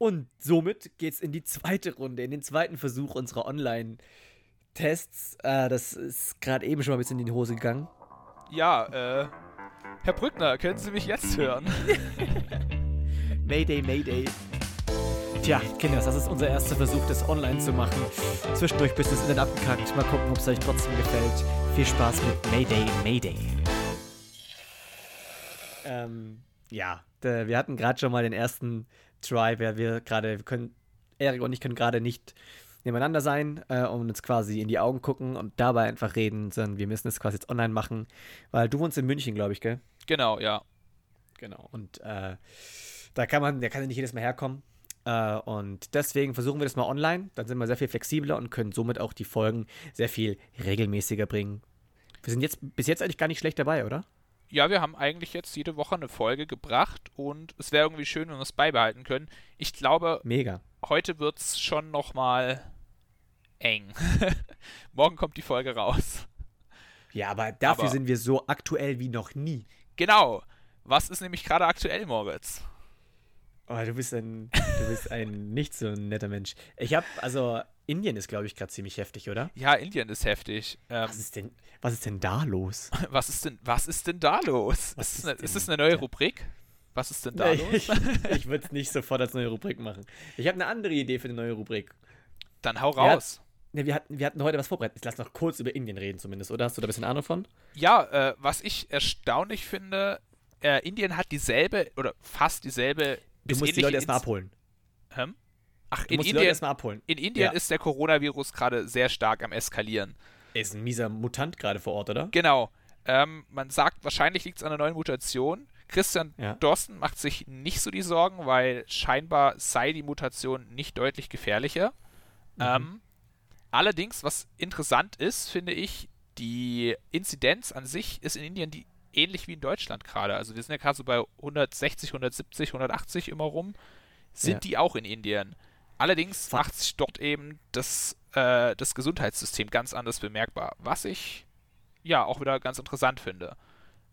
Und somit geht's in die zweite Runde, in den zweiten Versuch unserer Online-Tests. Das ist gerade eben schon mal ein bisschen in die Hose gegangen. Ja, Herr Brückner, können Sie mich jetzt hören? Mayday, Mayday. Tja, Kinders, das ist unser erster Versuch, das online zu machen. Zwischendurch bist du es in den abgekackt. Mal gucken, ob es euch trotzdem gefällt. Viel Spaß mit Mayday, Mayday. Ja, wir hatten gerade schon mal den ersten Try, weil Erik und ich können gerade nicht nebeneinander sein und uns quasi in die Augen gucken und dabei einfach reden, sondern wir müssen es quasi jetzt online machen, weil du wohnst in München, glaube ich, gell? Genau, ja. Genau, und da kann nicht jedes Mal herkommen und deswegen versuchen wir das mal online, dann sind wir sehr viel flexibler und können somit auch die Folgen sehr viel regelmäßiger bringen. Wir sind bis jetzt eigentlich gar nicht schlecht dabei, oder? Ja, wir haben eigentlich jetzt jede Woche eine Folge gebracht und es wäre irgendwie schön, wenn wir es beibehalten können. Ich glaube, mega. Heute wird es schon nochmal eng. Morgen kommt die Folge raus. Ja, aber dafür sind wir so aktuell wie noch nie. Genau. Was ist nämlich gerade aktuell, Moritz? Oh, du bist ein nicht so netter Mensch. Indien ist, glaube ich, gerade ziemlich heftig, oder? Ja, Indien ist heftig. Was ist denn da los? Was ist denn da los? Ist es eine neue Rubrik? Was ist denn da los? Ich würde es nicht sofort als neue Rubrik machen. Ich habe eine andere Idee für eine neue Rubrik. Dann hau raus. Wir hatten heute was vorbereitet. Ich lass noch kurz über Indien reden zumindest, oder? Hast du da ein bisschen Ahnung von? Ja, was ich erstaunlich finde, Indien hat dieselbe oder fast dieselbe... Du musst die Leute erstmal abholen. In Indien ist der Coronavirus gerade sehr stark am Eskalieren. Ist ein mieser Mutant gerade vor Ort, oder? Genau. Man sagt, wahrscheinlich liegt es an einer neuen Mutation. Christian Drosten macht sich nicht so die Sorgen, weil scheinbar sei die Mutation nicht deutlich gefährlicher. Mhm. Allerdings, was interessant ist, finde ich, die Inzidenz an sich ist in Indien die ähnlich wie in Deutschland gerade. Also wir sind ja gerade so bei 160, 170, 180 immer rum. Die auch in Indien. Allerdings macht sich dort eben das Gesundheitssystem ganz anders bemerkbar, was ich ja auch wieder ganz interessant finde.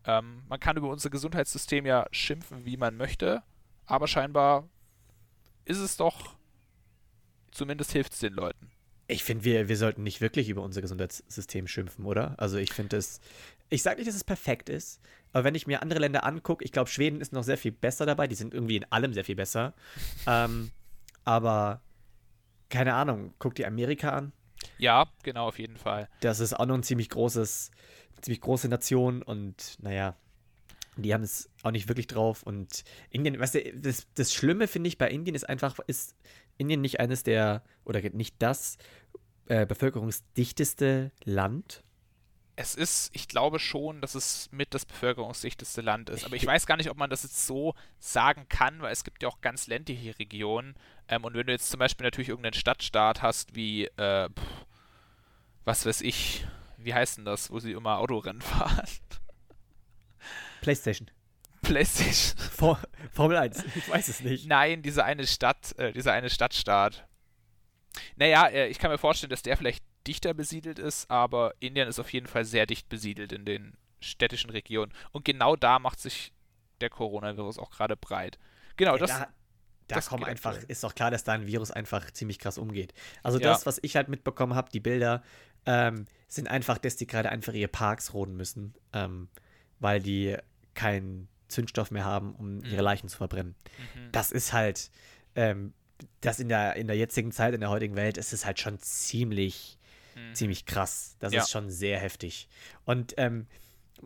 Man kann über unser Gesundheitssystem ja schimpfen, wie man möchte, aber scheinbar ist es doch, zumindest hilft es den Leuten. Ich finde, wir sollten nicht wirklich über unser Gesundheitssystem schimpfen, oder? Also ich sage nicht, dass es perfekt ist, aber wenn ich mir andere Länder angucke, ich glaube, Schweden ist noch sehr viel besser dabei, die sind irgendwie in allem sehr viel besser, aber keine Ahnung, guck dir Amerika an. Ja, genau, auf jeden Fall. Das ist auch noch eine ziemlich große Nation und naja, die haben es auch nicht wirklich drauf und Indien, weißt du, das Schlimme finde ich bei Indien ist Indien nicht eines der, oder nicht das bevölkerungsdichteste Land? Es ist, ich glaube schon, dass es mit das bevölkerungsdichteste Land ist, aber ich weiß gar nicht, ob man das jetzt so sagen kann, weil es gibt ja auch ganz ländliche Regionen und wenn du jetzt zum Beispiel natürlich irgendeinen Stadtstaat hast, wie, was weiß ich, wie heißt denn das, wo sie immer Autorennen fahren? PlayStation. Formel 1, ich weiß es nicht. Nein, dieser eine Stadtstaat. Naja, ich kann mir vorstellen, dass der vielleicht dichter besiedelt ist, aber Indien ist auf jeden Fall sehr dicht besiedelt in den städtischen Regionen. Und genau da macht sich der Coronavirus auch gerade breit. Genau, ja, ist doch klar, dass da ein Virus einfach ziemlich krass umgeht. Also das, was ich halt mitbekommen habe, die Bilder, sind einfach, dass die gerade einfach ihre Parks roden müssen, weil die keinen Zündstoff mehr haben, um ihre Leichen zu verbrennen. Mhm. Das ist halt, das in der jetzigen Zeit, in der heutigen Welt, ist es halt schon ziemlich krass. Das ist schon sehr heftig. Und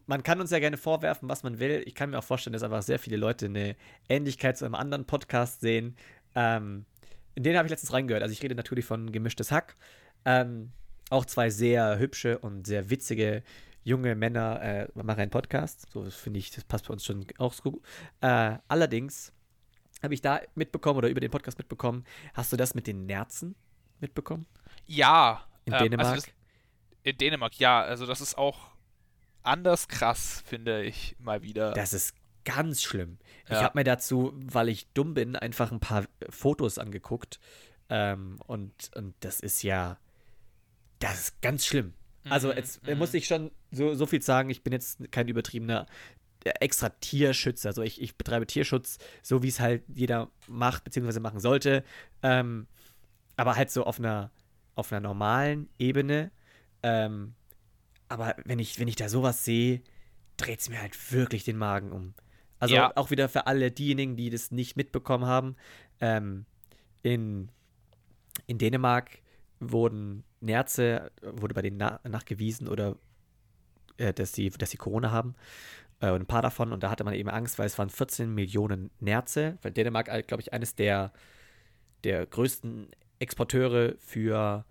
man kann uns ja gerne vorwerfen, was man will. Ich kann mir auch vorstellen, dass einfach sehr viele Leute eine Ähnlichkeit zu einem anderen Podcast sehen. In den habe ich letztens reingehört. Also ich rede natürlich von Gemischtes Hack. Auch zwei sehr hübsche und sehr witzige junge Männer machen einen Podcast. So finde ich, das passt bei uns schon auch gut. Allerdings habe ich da mitbekommen oder über den Podcast mitbekommen, hast du das mit den Nerzen mitbekommen? Ja. In Dänemark? In Dänemark, ja. Also das ist auch anders krass, finde ich, mal wieder. Das ist ganz schlimm. Ja. Ich habe mir dazu, weil ich dumm bin, einfach ein paar Fotos angeguckt. Und das ist ganz schlimm. Also jetzt muss ich schon so viel sagen, ich bin jetzt kein übertriebener extra Tierschützer. Also ich betreibe Tierschutz, so wie es halt jeder macht, beziehungsweise machen sollte. Aber halt so auf einer normalen Ebene. Aber wenn ich da sowas sehe, dreht es mir halt wirklich den Magen um. Also ja. Auch wieder für alle diejenigen, die das nicht mitbekommen haben. In Dänemark wurde bei denen nachgewiesen oder dass sie Corona haben. Und ein paar davon. Und da hatte man eben Angst, weil es waren 14 Millionen Nerze. Weil Dänemark, glaube ich, eines der größten Exporteure für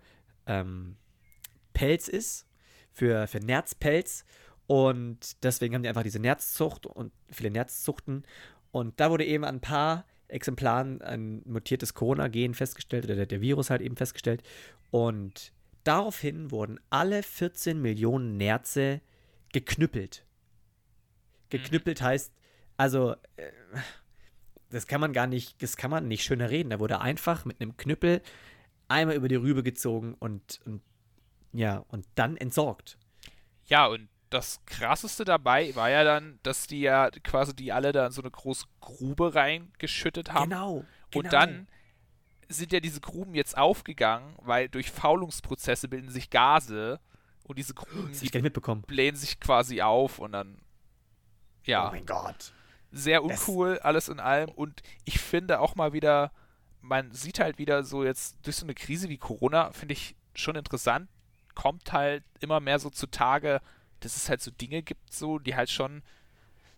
Pelz ist, für Nerzpelz. Und deswegen haben die einfach diese Nerzzucht und viele Nerzzuchten. Und da wurde eben an ein paar Exemplaren ein mutiertes Corona-Gen festgestellt, oder der Virus halt eben festgestellt. Und daraufhin wurden alle 14 Millionen Nerze geknüppelt. Geknüppelt heißt, also, das kann man nicht schöner reden. Da wurde einfach mit einem Knüppel einmal über die Rübe gezogen und dann entsorgt. Ja, und das Krasseste dabei war ja dann, dass die ja quasi die alle da in so eine große Grube reingeschüttet haben. Genau. Und dann sind ja diese Gruben jetzt aufgegangen, weil durch Faulungsprozesse bilden sich Gase und diese Gruben blähen sich quasi auf und dann ja. Oh mein Gott. Sehr uncool, alles in allem. Und ich finde auch mal wieder, man sieht halt wieder so jetzt durch so eine Krise wie Corona, finde ich schon interessant, kommt halt immer mehr so zutage, dass es halt so Dinge gibt, so die halt schon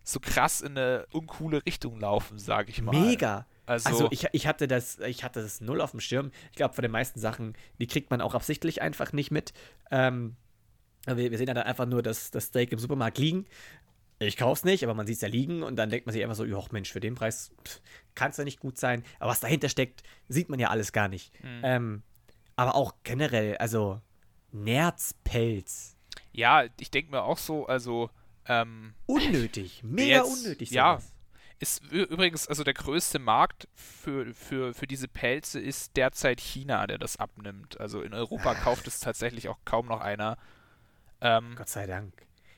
so krass in eine uncoole Richtung laufen, sage ich mal. Mega! Also ich hatte das null auf dem Schirm. Ich glaube, von den meisten Sachen, die kriegt man auch absichtlich einfach nicht mit. Wir sehen ja dann einfach nur das Steak im Supermarkt liegen. Ich kauf's nicht, aber man sieht's ja liegen und dann denkt man sich einfach so, joch Mensch, für den Preis kann's ja nicht gut sein. Aber was dahinter steckt, sieht man ja alles gar nicht. Mhm. Aber auch generell, also Nerzpelz. Ja, ich denke mir auch so, also unnötig, mega jetzt, unnötig. Sowas. Ja, ist übrigens, also der größte Markt für diese Pelze ist derzeit China, der das abnimmt. Also in Europa kauft es tatsächlich auch kaum noch einer. Gott sei Dank.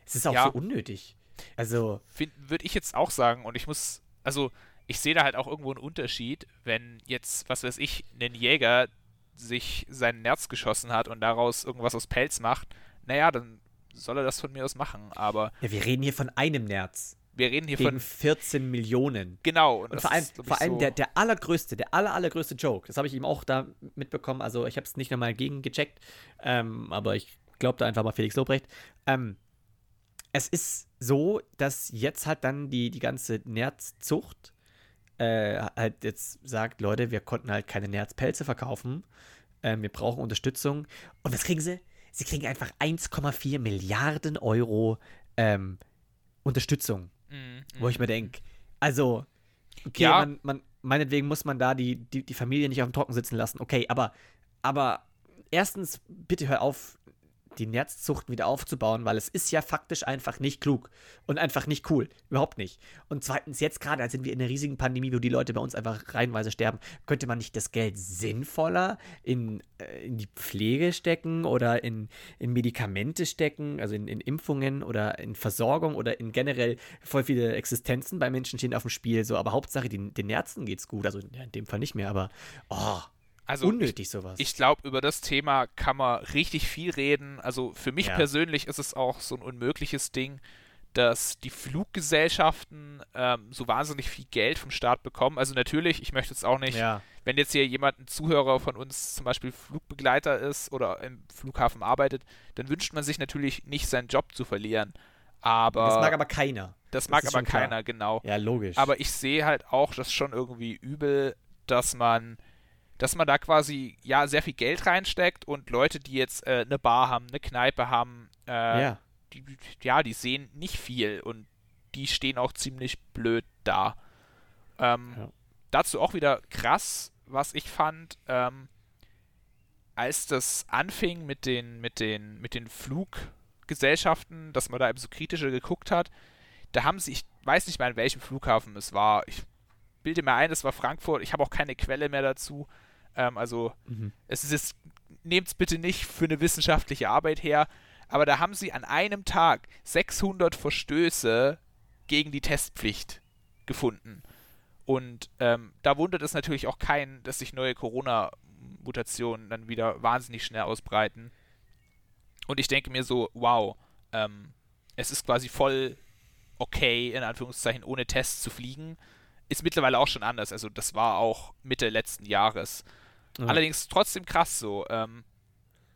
Es ist auch so unnötig. Also würde ich jetzt auch sagen, und ich sehe da halt auch irgendwo einen Unterschied, wenn jetzt, was weiß ich, ein Jäger sich seinen Nerz geschossen hat und daraus irgendwas aus Pelz macht, naja, dann soll er das von mir aus machen, aber... Ja, wir reden hier von einem Nerz. Wir reden hier von 14 Millionen. Genau. Und das vor allem der allergrößte, allergrößte Joke, das habe ich eben auch da mitbekommen, also ich habe es nicht nochmal gegengecheckt, aber ich glaube da einfach mal Felix Lobrecht, es ist so, dass jetzt halt dann die ganze Nerzzucht halt jetzt sagt, Leute, wir konnten halt keine Nerzpelze verkaufen, wir brauchen Unterstützung. Und was kriegen sie? Sie kriegen einfach 1,4 Milliarden Euro Unterstützung. Wo ich mir denke, also, okay, ja. Meinetwegen muss man da die Familie nicht auf dem Trocken sitzen lassen. Okay, aber erstens, bitte hör auf, die Nerzzuchten wieder aufzubauen, weil es ist ja faktisch einfach nicht klug und einfach nicht cool. Überhaupt nicht. Und zweitens, jetzt gerade, als sind wir in einer riesigen Pandemie, wo die Leute bei uns einfach reihenweise sterben, könnte man nicht das Geld sinnvoller in die Pflege stecken oder in Medikamente stecken, also in Impfungen oder in Versorgung oder in generell voll viele Existenzen bei Menschen stehen auf dem Spiel, so, aber Hauptsache, den Nerzen geht's gut. Also ja, in dem Fall nicht mehr, aber also unnötig sowas. Ich glaube, über das Thema kann man richtig viel reden. Also für mich persönlich ist es auch so ein unmögliches Ding, dass die Fluggesellschaften so wahnsinnig viel Geld vom Staat bekommen. Also natürlich, ich möchte jetzt auch nicht, wenn jetzt hier jemand, ein Zuhörer von uns zum Beispiel Flugbegleiter ist oder im Flughafen arbeitet, dann wünscht man sich natürlich nicht, seinen Job zu verlieren. Aber das mag aber keiner. Das mag aber keiner, genau. Ja, logisch. Aber ich sehe halt auch, das ist schon irgendwie übel, dass man da quasi sehr viel Geld reinsteckt und Leute, die jetzt eine Bar haben, eine Kneipe haben, die sehen nicht viel und die stehen auch ziemlich blöd da. Dazu auch wieder krass, was ich fand, als das anfing mit den Fluggesellschaften, dass man da eben so kritischer geguckt hat, da haben sie, ich weiß nicht mal, in welchem Flughafen es war, ich bilde mir ein, das war Frankfurt, ich habe auch keine Quelle mehr dazu. Es ist jetzt, nehmt es bitte nicht für eine wissenschaftliche Arbeit her, aber da haben sie an einem Tag 600 Verstöße gegen die Testpflicht gefunden. Und da wundert es natürlich auch keinen, dass sich neue Corona-Mutationen dann wieder wahnsinnig schnell ausbreiten. Und ich denke mir so, wow, es ist quasi voll okay, in Anführungszeichen, ohne Tests zu fliegen. Ist mittlerweile auch schon anders. Also das war auch Mitte letzten Jahres. Mhm. Allerdings trotzdem krass so.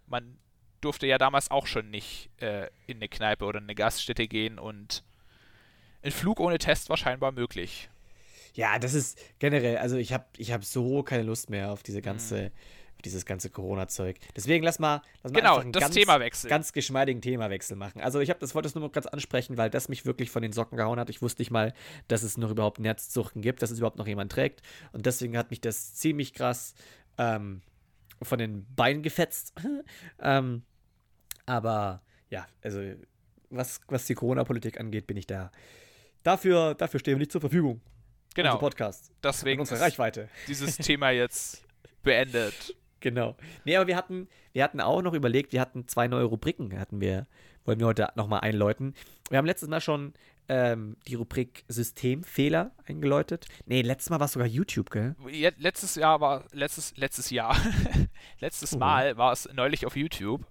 Man durfte ja damals auch schon nicht in eine Kneipe oder in eine Gaststätte gehen und ein Flug ohne Test war scheinbar möglich. Ja, das ist generell, also ich hab so keine Lust mehr auf diese ganze, auf dieses ganze Corona-Zeug. Deswegen lass mal genau, einfach einen ganz geschmeidigen Themawechsel machen. Also ich wollte es nur mal kurz ansprechen, weil das mich wirklich von den Socken gehauen hat. Ich wusste nicht mal, dass es noch überhaupt Netzzuchten gibt, dass es überhaupt noch jemand trägt. Und deswegen hat mich das ziemlich krass von den Beinen gefetzt. Aber ja, also was die Corona-Politik angeht, bin ich da. Dafür stehen wir nicht zur Verfügung. Genau. Unser Podcast. Deswegen unsere Reichweite. Dieses Thema jetzt beendet. Genau. Nee, aber wir hatten auch noch überlegt, wir hatten 2 neue Rubriken, wollen wir heute nochmal einläuten. Wir haben letztes Mal schon die Rubrik Systemfehler eingeläutet. Nee, letztes Mal war es sogar YouTube, gell? Letztes Mal war es neulich auf YouTube.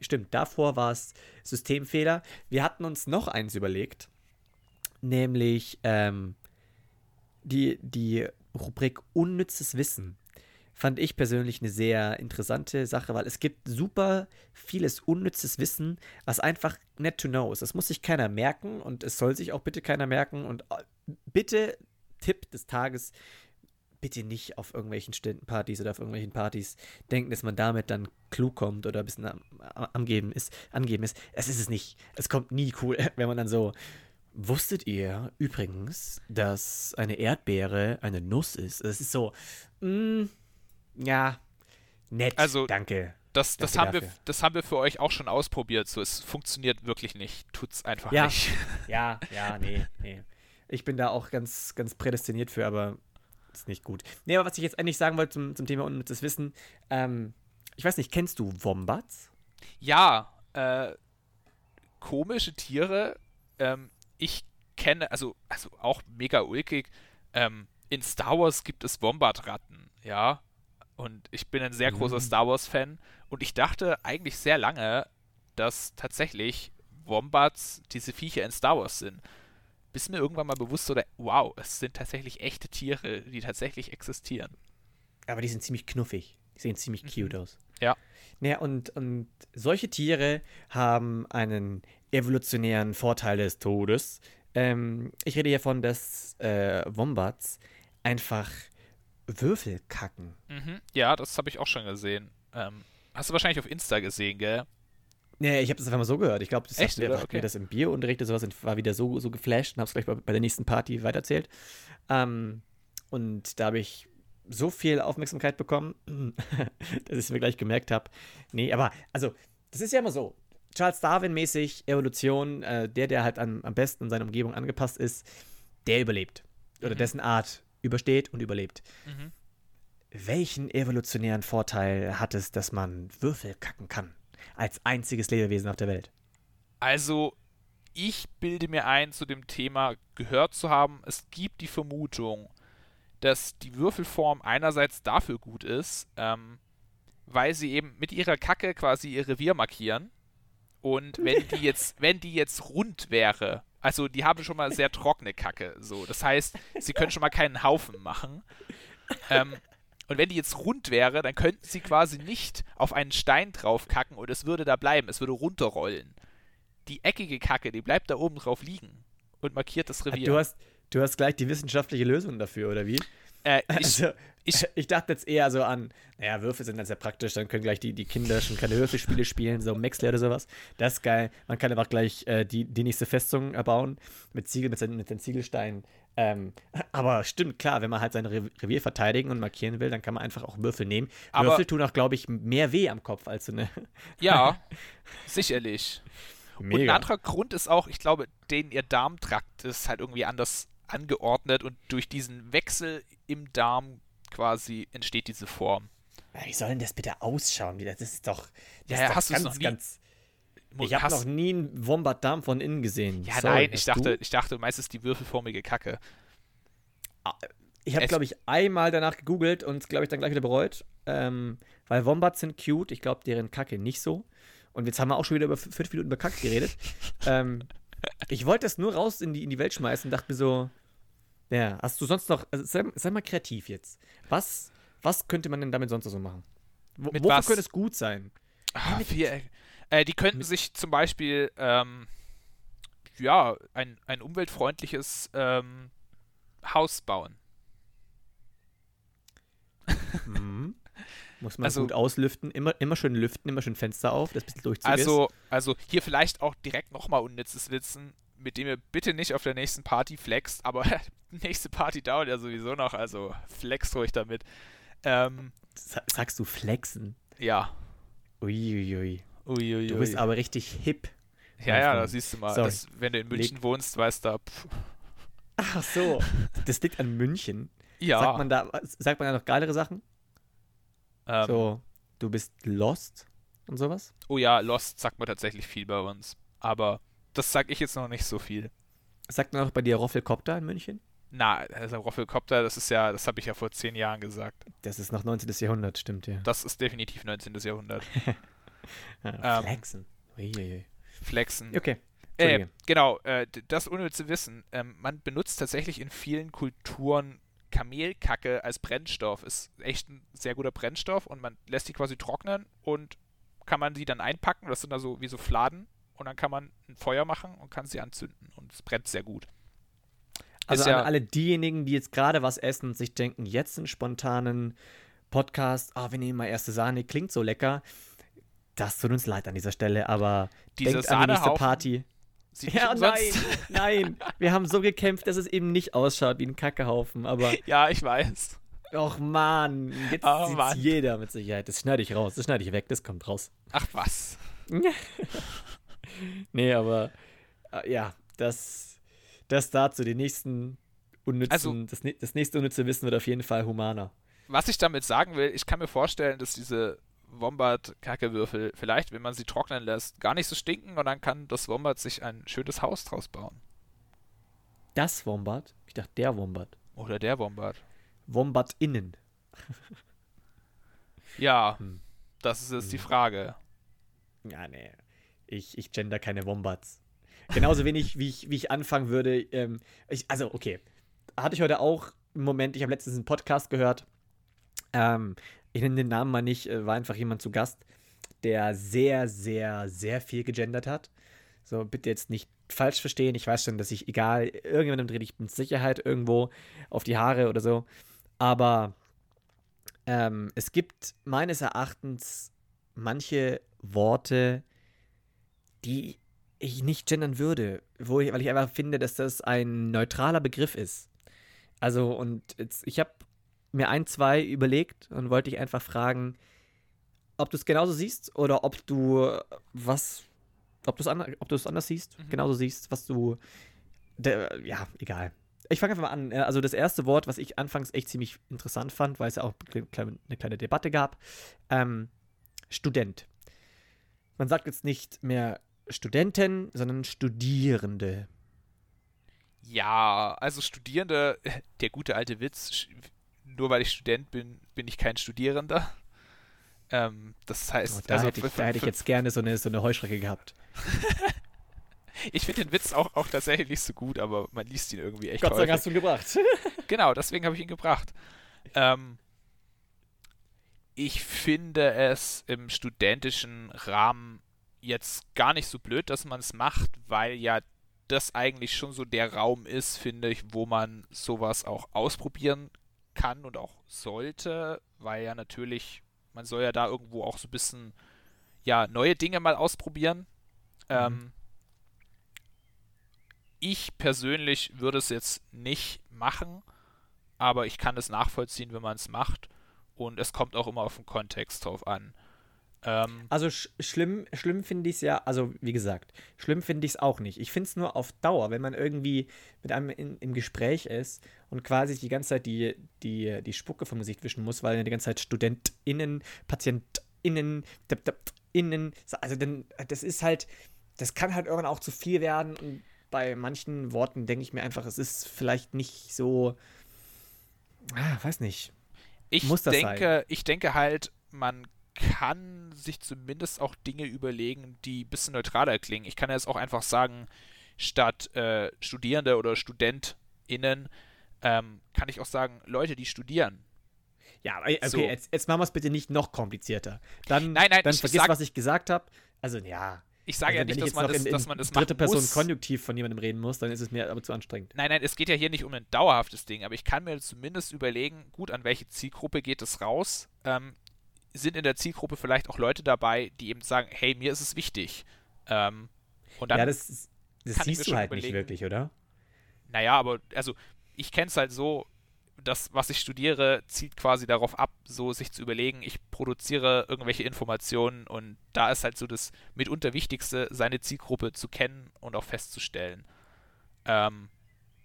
Stimmt, davor war es Systemfehler. Wir hatten uns noch eins überlegt, nämlich die Rubrik Unnützes Wissen. Fand ich persönlich eine sehr interessante Sache, weil es gibt super vieles unnützes Wissen, was einfach not to know ist. Das muss sich keiner merken und es soll sich auch bitte keiner merken. Und bitte, Tipp des Tages, bitte nicht auf irgendwelchen Stundenpartys oder auf irgendwelchen Partys denken, dass man damit dann klug kommt oder ein bisschen angeben ist. Es ist es nicht. Es kommt nie cool, wenn man dann so... Wusstet ihr übrigens, dass eine Erdbeere eine Nuss ist? Das ist so, ja, nett, also, danke. Das haben wir für euch auch schon ausprobiert, so, es funktioniert wirklich nicht, tut's einfach nicht. Ja, nee. Ich bin da auch ganz, ganz prädestiniert für, aber ist nicht gut. Nee, aber was ich jetzt eigentlich sagen wollte zum Thema unnützes Wissen, ich weiß nicht, kennst du Wombats? Ja, komische Tiere, ich kenne, also auch mega ulkig, in Star Wars gibt es Wombat-Ratten, ja. Und ich bin ein sehr großer Star Wars-Fan. Und ich dachte eigentlich sehr lange, dass tatsächlich Wombats diese Viecher in Star Wars sind. Bis mir irgendwann mal bewusst wurde, wow, es sind tatsächlich echte Tiere, die tatsächlich existieren. Aber die sind ziemlich knuffig. Die sehen ziemlich cute aus. Ja. Naja, und solche Tiere haben einen evolutionären Vorteil des Todes. Ich rede hier von, dass Wombats einfach Würfel kacken. Ja, das habe ich auch schon gesehen. Hast du wahrscheinlich auf Insta gesehen, gell? Nee, ich habe das einfach mal so gehört. Ich glaube, das hat mir das im Biounterricht oder sowas und war wieder so geflasht und habe es gleich bei der nächsten Party weitererzählt. Und da habe ich so viel Aufmerksamkeit bekommen, dass ich es mir gleich gemerkt habe. Nee, aber also, das ist ja immer so. Charles Darwin-mäßig, Evolution, der halt am besten an seine Umgebung angepasst ist, der überlebt. Oder dessen Art übersteht und überlebt. Welchen evolutionären Vorteil hat es, dass man Würfel kacken kann? Als einziges Lebewesen auf der Welt. Also, ich bilde mir ein, zu dem Thema gehört zu haben, es gibt die Vermutung, dass die Würfelform einerseits dafür gut ist, weil sie eben mit ihrer Kacke quasi ihr Revier markieren. Und wenn die jetzt rund wäre, also die haben schon mal sehr trockene Kacke, so. Das heißt, sie können schon mal keinen Haufen machen. Und wenn die jetzt rund wäre, dann könnten sie quasi nicht auf einen Stein draufkacken und es würde da bleiben, es würde runterrollen. Die eckige Kacke, die bleibt da oben drauf liegen und markiert das Revier. Du hast gleich die wissenschaftliche Lösung dafür, oder wie? Ich dachte jetzt eher so an, naja, Würfel sind dann sehr praktisch, dann können gleich die Kinder schon keine Würfelspiele spielen, so Mexler oder sowas. Das ist geil. Man kann einfach gleich die nächste Festung erbauen mit den Ziegelsteinen. Aber stimmt, klar, wenn man halt sein Revier verteidigen und markieren will, dann kann man einfach auch Würfel nehmen. Aber Würfel tun auch, glaube ich, mehr weh am Kopf als so eine... Ja, sicherlich. Mega. Und ein anderer Grund ist auch, ich glaube, ihr Darmtrakt ist halt irgendwie anders angeordnet und durch diesen Wechsel im Darm quasi entsteht diese Form. Wie soll denn das bitte ausschauen? Das ist doch das ja, ist doch hast ganz, noch nie, ganz... Ich habe noch nie einen Wombat-Darm von innen gesehen. Ja, sorry, nein, ich dachte, du meinst, es ist die würfelformige Kacke. Ich habe, glaube ich, einmal danach gegoogelt und, glaube ich, dann gleich wieder bereut. Weil Wombats sind cute, ich glaube, deren Kacke nicht so. Und jetzt haben wir auch schon wieder über 5 Minuten über Kack geredet. Ich wollte das nur raus in die Welt schmeißen und dachte mir so, ja, hast du sonst noch, also sei mal kreativ jetzt. Was könnte man denn damit sonst so machen? Wofür könnte es gut sein? Ach, die könnten sich zum Beispiel ein umweltfreundliches Haus bauen. Mhm. Muss man gut auslüften, immer schön lüften, immer schön Fenster auf, das bisschen durchzieht. Also hier vielleicht auch direkt nochmal unnützes Wissen, mit dem ihr bitte nicht auf der nächsten Party flext, aber die nächste Party dauert ja sowieso noch, also flext ruhig damit. Sagst du flexen? Ja. Uiuiui. Uiuiui. Du bist aber richtig hip. Ja, da siehst du mal, dass, wenn du in München wohnst, weißt du, ach so, das liegt an München. Ja. Sagt man da noch geilere Sachen? So, du bist lost und sowas? Oh ja, lost sagt man tatsächlich viel bei uns. Aber das sag ich jetzt noch nicht so viel. Sagt man auch bei dir Roffelkopter in München? Na, also Roffelkopter, das habe ich ja vor 10 Jahren gesagt. Das ist noch 19. Jahrhundert, stimmt ja. Das ist definitiv 19. Jahrhundert. Flexen. Uiuiui. Flexen. Okay. Genau, das unnütze Wissen. Man benutzt tatsächlich in vielen Kulturen Kamelkacke als Brennstoff. Ist echt ein sehr guter Brennstoff und man lässt die quasi trocknen und kann man die dann einpacken. Das sind da so wie so Fladen und dann kann man ein Feuer machen und kann sie anzünden und es brennt sehr gut. Also an alle diejenigen, die jetzt gerade was essen und sich denken, jetzt einen spontanen Podcast, wir nehmen mal erste Sahne, klingt so lecker. Das tut uns leid an dieser Stelle, aber denkt an die nächste Party. Ja, nein, wir haben so gekämpft, dass es eben nicht ausschaut wie ein Kackehaufen, aber... Ja, ich weiß. Och man, jetzt sieht's jeder mit Sicherheit. Das schneide ich raus, das schneide ich weg, das kommt raus. Ach was. Nee, aber ja, das dazu, den nächsten unnützen... Also, das nächste unnütze Wissen wird auf jeden Fall humaner. Was ich damit sagen will, ich kann mir vorstellen, dass diese Wombat-Kackewürfel vielleicht, wenn man sie trocknen lässt, gar nicht so stinken und dann kann das Wombat sich ein schönes Haus draus bauen. Das Wombat? Ich dachte, der Wombat. Oder der Wombat. Wombat innen. Ja, das ist jetzt die Frage. Ja, nee. Ich gender keine Wombats. Genauso wenig, wie ich anfangen würde. Okay. Hatte ich heute auch einen Moment, ich habe letztens einen Podcast gehört, ich nenne den Namen mal nicht, war einfach jemand zu Gast, der sehr, sehr, sehr viel gegendert hat. So, bitte jetzt nicht falsch verstehen. Ich weiß schon, dass ich, egal, irgendjemandem drehe ich mit Sicherheit irgendwo auf die Haare oder so. Aber es gibt meines Erachtens manche Worte, die ich nicht gendern würde, weil ich einfach finde, dass das ein neutraler Begriff ist. Also, und jetzt, ich habe mir 1, 2 überlegt und wollte dich einfach fragen, ob du es genauso siehst oder ob du es anders siehst, genauso siehst, was du, egal. Ich fange einfach mal an. Also das erste Wort, was ich anfangs echt ziemlich interessant fand, weil es ja auch eine kleine Debatte gab, Student. Man sagt jetzt nicht mehr Studenten, sondern Studierende. Ja, also Studierende, der gute alte Witz, nur weil ich Student bin, bin ich kein Studierender. Das heißt... hätte ich jetzt gerne so eine Heuschrecke gehabt. Ich finde den Witz auch tatsächlich nicht so gut, aber man liest ihn irgendwie echt häufig. Gott sei Dank hast du ihn gebracht. Genau, deswegen habe ich ihn gebracht. Ich finde es im studentischen Rahmen jetzt gar nicht so blöd, dass man es macht, weil ja das eigentlich schon so der Raum ist, finde ich, wo man sowas auch ausprobieren kann und auch sollte, weil ja natürlich, man soll ja da irgendwo auch so ein bisschen, ja, neue Dinge mal ausprobieren. Ich persönlich würde es jetzt nicht machen, aber ich kann es nachvollziehen, wenn man es macht und es kommt auch immer auf den Kontext drauf an. Also schlimm finde ich es ja, also wie gesagt, schlimm finde ich es auch nicht. Ich finde es nur auf Dauer, wenn man irgendwie mit einem im Gespräch ist und quasi die ganze Zeit die Spucke vom Gesicht wischen muss, weil er die ganze Zeit StudentInnen, PatientInnen, Also denn das ist halt, das kann halt irgendwann auch zu viel werden. Und bei manchen Worten denke ich mir einfach, es ist vielleicht nicht so, weiß nicht. Ich denke halt, man kann sich zumindest auch Dinge überlegen, die ein bisschen neutraler klingen. Ich kann jetzt auch einfach sagen, statt Studierende oder StudentInnen kann ich auch sagen, Leute, die studieren. Ja, okay, so. Jetzt machen wir es bitte nicht noch komplizierter. Dann vergiss, was ich gesagt habe. Also, ja. Ich sage ja nicht, dass man das dritte Person muss. Konjunktiv von jemandem reden muss, dann ist es mir aber zu anstrengend. Nein, es geht ja hier nicht um ein dauerhaftes Ding, aber ich kann mir zumindest überlegen, gut, an welche Zielgruppe geht es raus? Sind in der Zielgruppe vielleicht auch Leute dabei, die eben sagen, hey, mir ist es wichtig. Und dann ja, das siehst du halt nicht wirklich, oder? Naja, aber also ich kenne es halt so, das, was ich studiere, zielt quasi darauf ab, so sich zu überlegen, ich produziere irgendwelche Informationen und da ist halt so das mitunter Wichtigste, seine Zielgruppe zu kennen und auch festzustellen.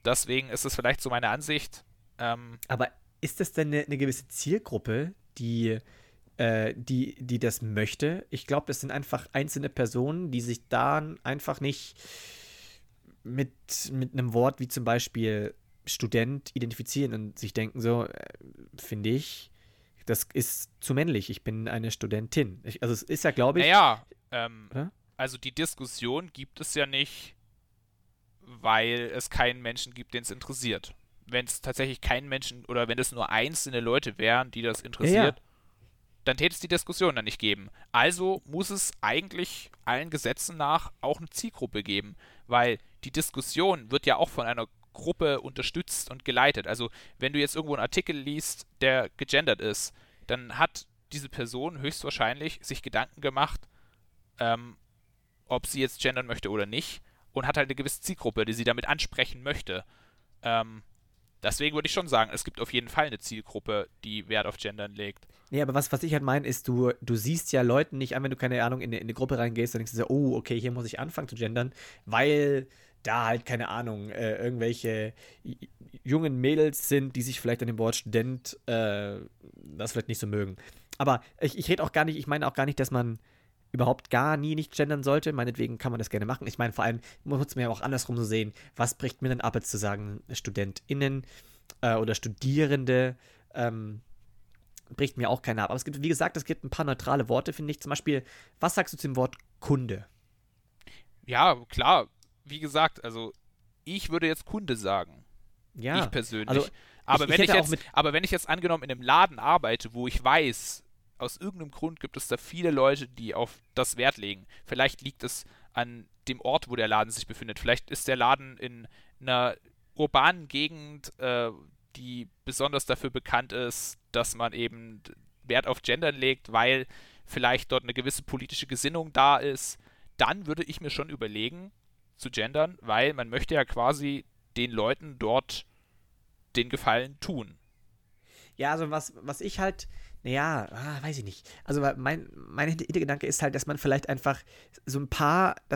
Deswegen ist es vielleicht so meine Ansicht. Aber ist das denn eine gewisse Zielgruppe, die das möchte? Ich glaube, das sind einfach einzelne Personen, die sich da einfach nicht mit einem Wort wie zum Beispiel Student identifizieren und sich denken so, finde ich, das ist zu männlich, ich bin eine Studentin. Es ist ja, glaube ich... Naja, also die Diskussion gibt es ja nicht, weil es keinen Menschen gibt, den es interessiert. Wenn es tatsächlich keinen Menschen, oder wenn es nur einzelne Leute wären, die das interessiert, dann täte es die Diskussion dann nicht geben. Also muss es eigentlich allen Gesetzen nach auch eine Zielgruppe geben, weil die Diskussion wird ja auch von einer Gruppe unterstützt und geleitet. Also wenn du jetzt irgendwo einen Artikel liest, der gegendert ist, dann hat diese Person höchstwahrscheinlich sich Gedanken gemacht, ob sie jetzt gendern möchte oder nicht und hat halt eine gewisse Zielgruppe, die sie damit ansprechen möchte. Deswegen würde ich schon sagen, es gibt auf jeden Fall eine Zielgruppe, die Wert auf Gendern legt. Nee, aber was ich halt meine, ist, du siehst ja Leuten nicht an, wenn du, keine Ahnung, in eine Gruppe reingehst, dann denkst du so, oh, okay, hier muss ich anfangen zu gendern, weil da halt, keine Ahnung, irgendwelche jungen Mädels sind, die sich vielleicht an dem Wort Student das vielleicht nicht so mögen. Aber ich meine auch gar nicht, dass man überhaupt gar nicht gendern sollte. Meinetwegen kann man das gerne machen. Ich meine, vor allem muss man ja auch andersrum so sehen, was bricht mir denn ab, jetzt zu sagen, StudentInnen oder Studierende, bricht mir auch keiner ab. Aber es gibt, wie gesagt, ein paar neutrale Worte, finde ich. Zum Beispiel, was sagst du zum Wort Kunde? Ja, klar. Wie gesagt, also ich würde jetzt Kunde sagen. Ja. Ich persönlich. Also, wenn ich jetzt angenommen in einem Laden arbeite, wo ich weiß, aus irgendeinem Grund gibt es da viele Leute, die auf das Wert legen. Vielleicht liegt es an dem Ort, wo der Laden sich befindet. Vielleicht ist der Laden in einer urbanen Gegend, die besonders dafür bekannt ist, dass man eben Wert auf Gendern legt, weil vielleicht dort eine gewisse politische Gesinnung da ist. Dann würde ich mir schon überlegen, zu gendern, weil man möchte ja quasi den Leuten dort den Gefallen tun. Ja, also was ich halt, weiß ich nicht. Also mein Hintergedanke ist halt, dass man vielleicht einfach dass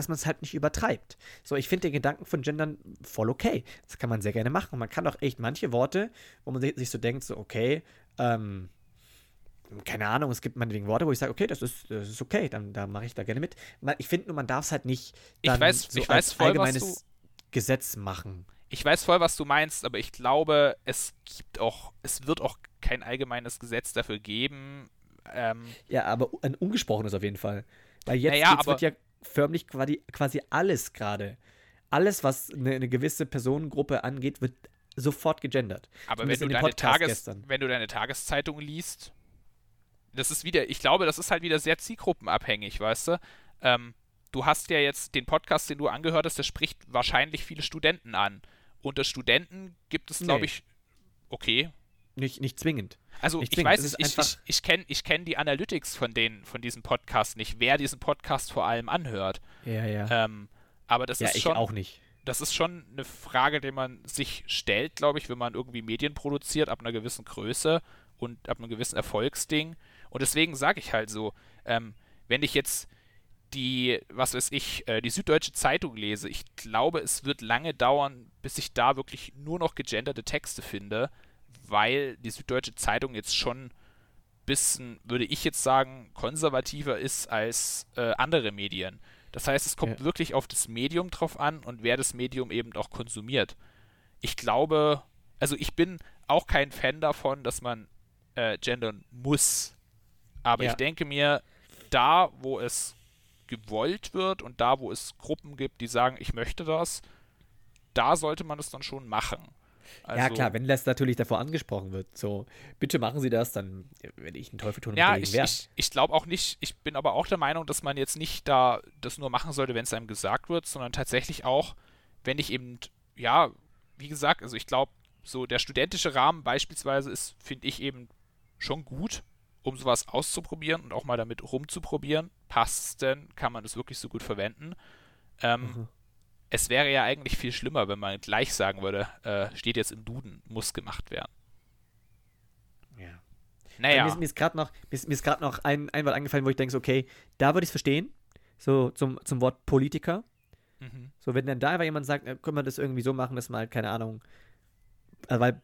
man es halt nicht übertreibt. So, ich finde den Gedanken von Gendern voll okay. Das kann man sehr gerne machen. Und man kann auch echt manche Worte, wo man sich so denkt, so okay, keine Ahnung, es gibt meinetwegen Worte, wo ich sage, okay, das ist okay, da mache ich da gerne mit. Ich finde nur, man darf es halt nicht als allgemeines Gesetz machen. Ich weiß voll, was du meinst, aber ich glaube, es wird auch kein allgemeines Gesetz dafür geben. Ja, aber ein ungesprochenes auf jeden Fall. Weil jetzt wird ja förmlich quasi alles gerade. Alles, was eine gewisse Personengruppe angeht, wird sofort gegendert. Aber wenn du deine Tageszeitung liest... Das ist wieder, ich glaube, das ist halt wieder sehr zielgruppenabhängig, weißt du? Du hast ja jetzt den Podcast, den du angehört hast, der spricht wahrscheinlich viele Studenten an. Unter Studenten gibt es, glaube ich, okay. Nicht zwingend. Also nicht zwingend. Ich kenne die Analytics von diesem Podcast nicht, wer diesen Podcast vor allem anhört. Ja. Aber das ist schon... Ja, ich auch nicht. Das ist schon eine Frage, die man sich stellt, glaube ich, wenn man irgendwie Medien produziert, ab einer gewissen Größe und ab einem gewissen Erfolgsding. Und deswegen sage ich halt so, wenn ich jetzt die Süddeutsche Zeitung lese, ich glaube, es wird lange dauern, bis ich da wirklich nur noch gegenderte Texte finde, weil die Süddeutsche Zeitung jetzt schon bisschen, würde ich jetzt sagen, konservativer ist als andere Medien. Das heißt, es kommt wirklich auf das Medium drauf an und wer das Medium eben auch konsumiert. Ich glaube, also ich bin auch kein Fan davon, dass man gendern muss. Aber ich denke mir, da, wo es gewollt wird und da, wo es Gruppen gibt, die sagen, ich möchte das, da sollte man es dann schon machen. Also, ja klar, wenn das natürlich davor angesprochen wird, so, bitte machen Sie das, dann werde ich einen Teufel tun und überlegen, wer. Ich glaube auch nicht, ich bin aber auch der Meinung, dass man jetzt nicht da das nur machen sollte, wenn es einem gesagt wird, sondern tatsächlich auch, wenn ich eben, ja, wie gesagt, also ich glaube, so der studentische Rahmen beispielsweise ist, finde ich eben schon gut, um sowas auszuprobieren und auch mal damit rumzuprobieren, passt es denn, kann man das wirklich so gut verwenden, Es wäre ja eigentlich viel schlimmer, wenn man gleich sagen würde, steht jetzt im Duden, muss gemacht werden. Ja. Naja. Also mir ist gerade noch ein Einwand angefallen, wo ich denke, okay, da würde ich es verstehen, so zum Wort Politiker. Mhm. So, wenn dann da aber jemand sagt, können wir das irgendwie so machen, dass man halt, keine Ahnung, also weil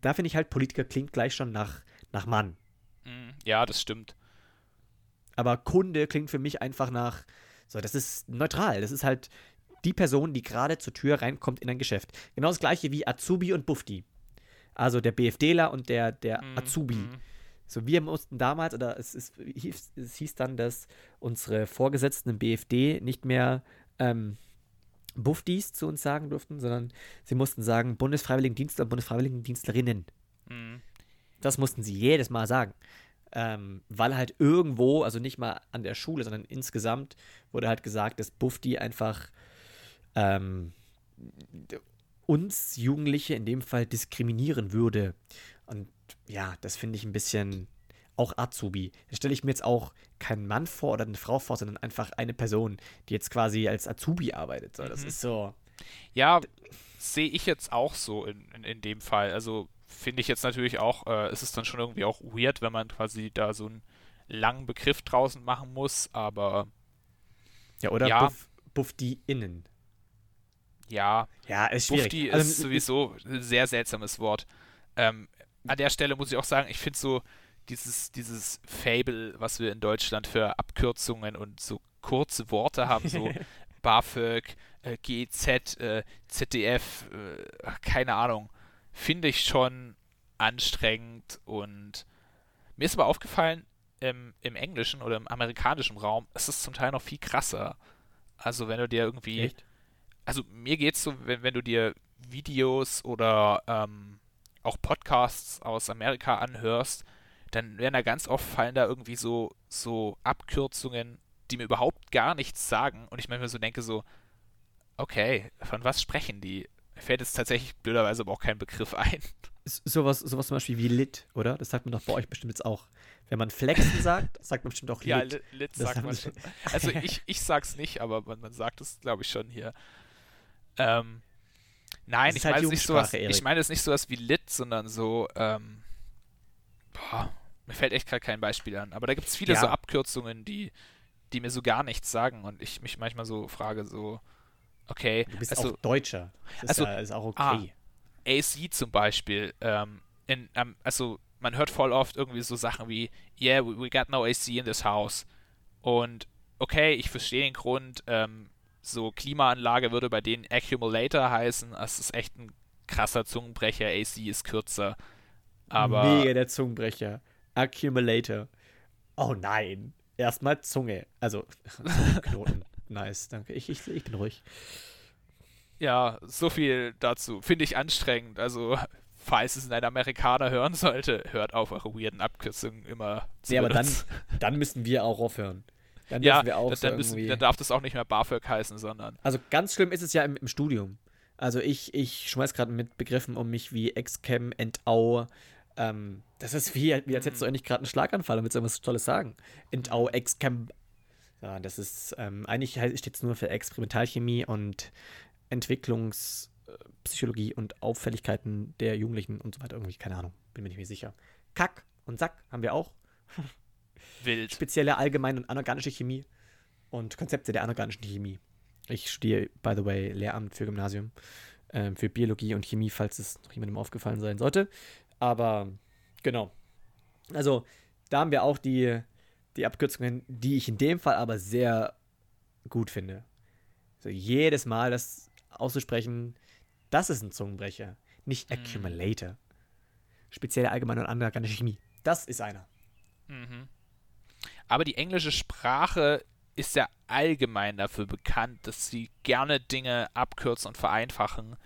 da finde ich halt, Politiker klingt gleich schon nach Mann. Ja, das stimmt. Aber Kunde klingt für mich einfach nach, so, das ist neutral, das ist halt die Person, die gerade zur Tür reinkommt in ein Geschäft. Genau das gleiche wie Azubi und Bufti. Also der BFDler und der Azubi. So, wir mussten damals, oder es hieß dann, dass unsere Vorgesetzten im BFD nicht mehr Buftis zu uns sagen durften, sondern sie mussten sagen Bundesfreiwilligendienstler und Bundesfreiwilligendienstlerinnen. Mhm. Das mussten sie jedes Mal sagen. Weil halt irgendwo, also nicht mal an der Schule, sondern insgesamt wurde halt gesagt, dass Bufti einfach uns Jugendliche in dem Fall diskriminieren würde. Und ja, das finde ich ein bisschen auch Azubi. Da stelle ich mir jetzt auch keinen Mann vor oder eine Frau vor, sondern einfach eine Person, die jetzt quasi als Azubi arbeitet. So, das ist so. Ja, sehe ich jetzt auch so in dem Fall. Also finde ich jetzt natürlich auch, ist es dann schon irgendwie auch weird, wenn man quasi da so einen langen Begriff draußen machen muss, aber ja, oder ja. Bufti-Innen. Ja, ist schwierig. Bufti ist sowieso ein sehr seltsames Wort. An der Stelle muss ich auch sagen, ich finde so dieses Fable, was wir in Deutschland für Abkürzungen und so kurze Worte haben, so BAföG, GZ, ZDF, keine Ahnung, finde ich schon anstrengend. Und mir ist aber aufgefallen, im englischen oder im amerikanischen Raum ist es zum Teil noch viel krasser. Also wenn du dir irgendwie, echt? Also mir geht's so, wenn du dir Videos oder auch Podcasts aus Amerika anhörst, dann werden da ganz oft fallen da irgendwie so Abkürzungen, die mir überhaupt gar nichts sagen und ich manchmal so denke so, okay, von was sprechen die? Mir fällt jetzt tatsächlich blöderweise aber auch kein Begriff ein. Sowas zum Beispiel wie Lit, oder? Das sagt man doch bei euch bestimmt jetzt auch. Wenn man Flexen sagt, sagt man bestimmt auch Lit. Ja, Lit sagt man schon. Also ich sag's nicht, aber man sagt es, glaube ich, schon hier. Nein, ich meine es nicht sowas wie Lit, sondern so, mir fällt echt gerade kein Beispiel an. Aber da gibt es viele so Abkürzungen, die mir so gar nichts sagen und ich mich manchmal so frage, so, okay. Du bist also, auch Deutscher. Das ist auch okay. AC zum Beispiel, also man hört voll oft irgendwie so Sachen wie yeah, we got no AC in this house und okay, ich verstehe den Grund, so Klimaanlage würde bei denen Accumulator heißen, das ist echt ein krasser Zungenbrecher, AC ist kürzer, aber... Mega der Zungenbrecher, Accumulator, oh nein, erstmal Zunge, also Knoten, nice, danke, ich bin ruhig. Ja, so viel dazu. Finde ich anstrengend. Also, falls es ein Amerikaner hören sollte, hört auf, eure weirden Abkürzungen immer zu benutzen. Aber dann müssen wir auch aufhören. Dann dürfen wir auch dann darf das auch nicht mehr BAföG heißen, sondern... Also, ganz schlimm ist es ja im Studium. Also, ich schmeiß gerade mit Begriffen um mich wie Ex-Chem, Entau. Das ist wie als hättest du endlich gerade einen Schlaganfall und willst irgendwas Tolles sagen. Entau, Ex-Chem. Ja, das ist... eigentlich steht es nur für Experimentalchemie und... Entwicklungspsychologie und Auffälligkeiten der Jugendlichen und so weiter. Irgendwie, keine Ahnung, bin mir nicht mehr sicher. Kack und Sack haben wir auch. Wild. Spezielle allgemeine und anorganische Chemie und Konzepte der anorganischen Chemie. Ich studiere, by the way, Lehramt für Gymnasium, für Biologie und Chemie, falls es noch jemandem aufgefallen sein sollte. Aber, genau. Also, Da haben wir auch die Abkürzungen, die ich in dem Fall aber sehr gut finde. So jedes Mal das auszusprechen, das ist ein Zungenbrecher, nicht Accumulator. Spezielle allgemeine und anorganische Chemie. Das ist einer. Mhm. Aber die englische Sprache ist ja allgemein dafür bekannt, dass sie gerne Dinge abkürzen und vereinfachen.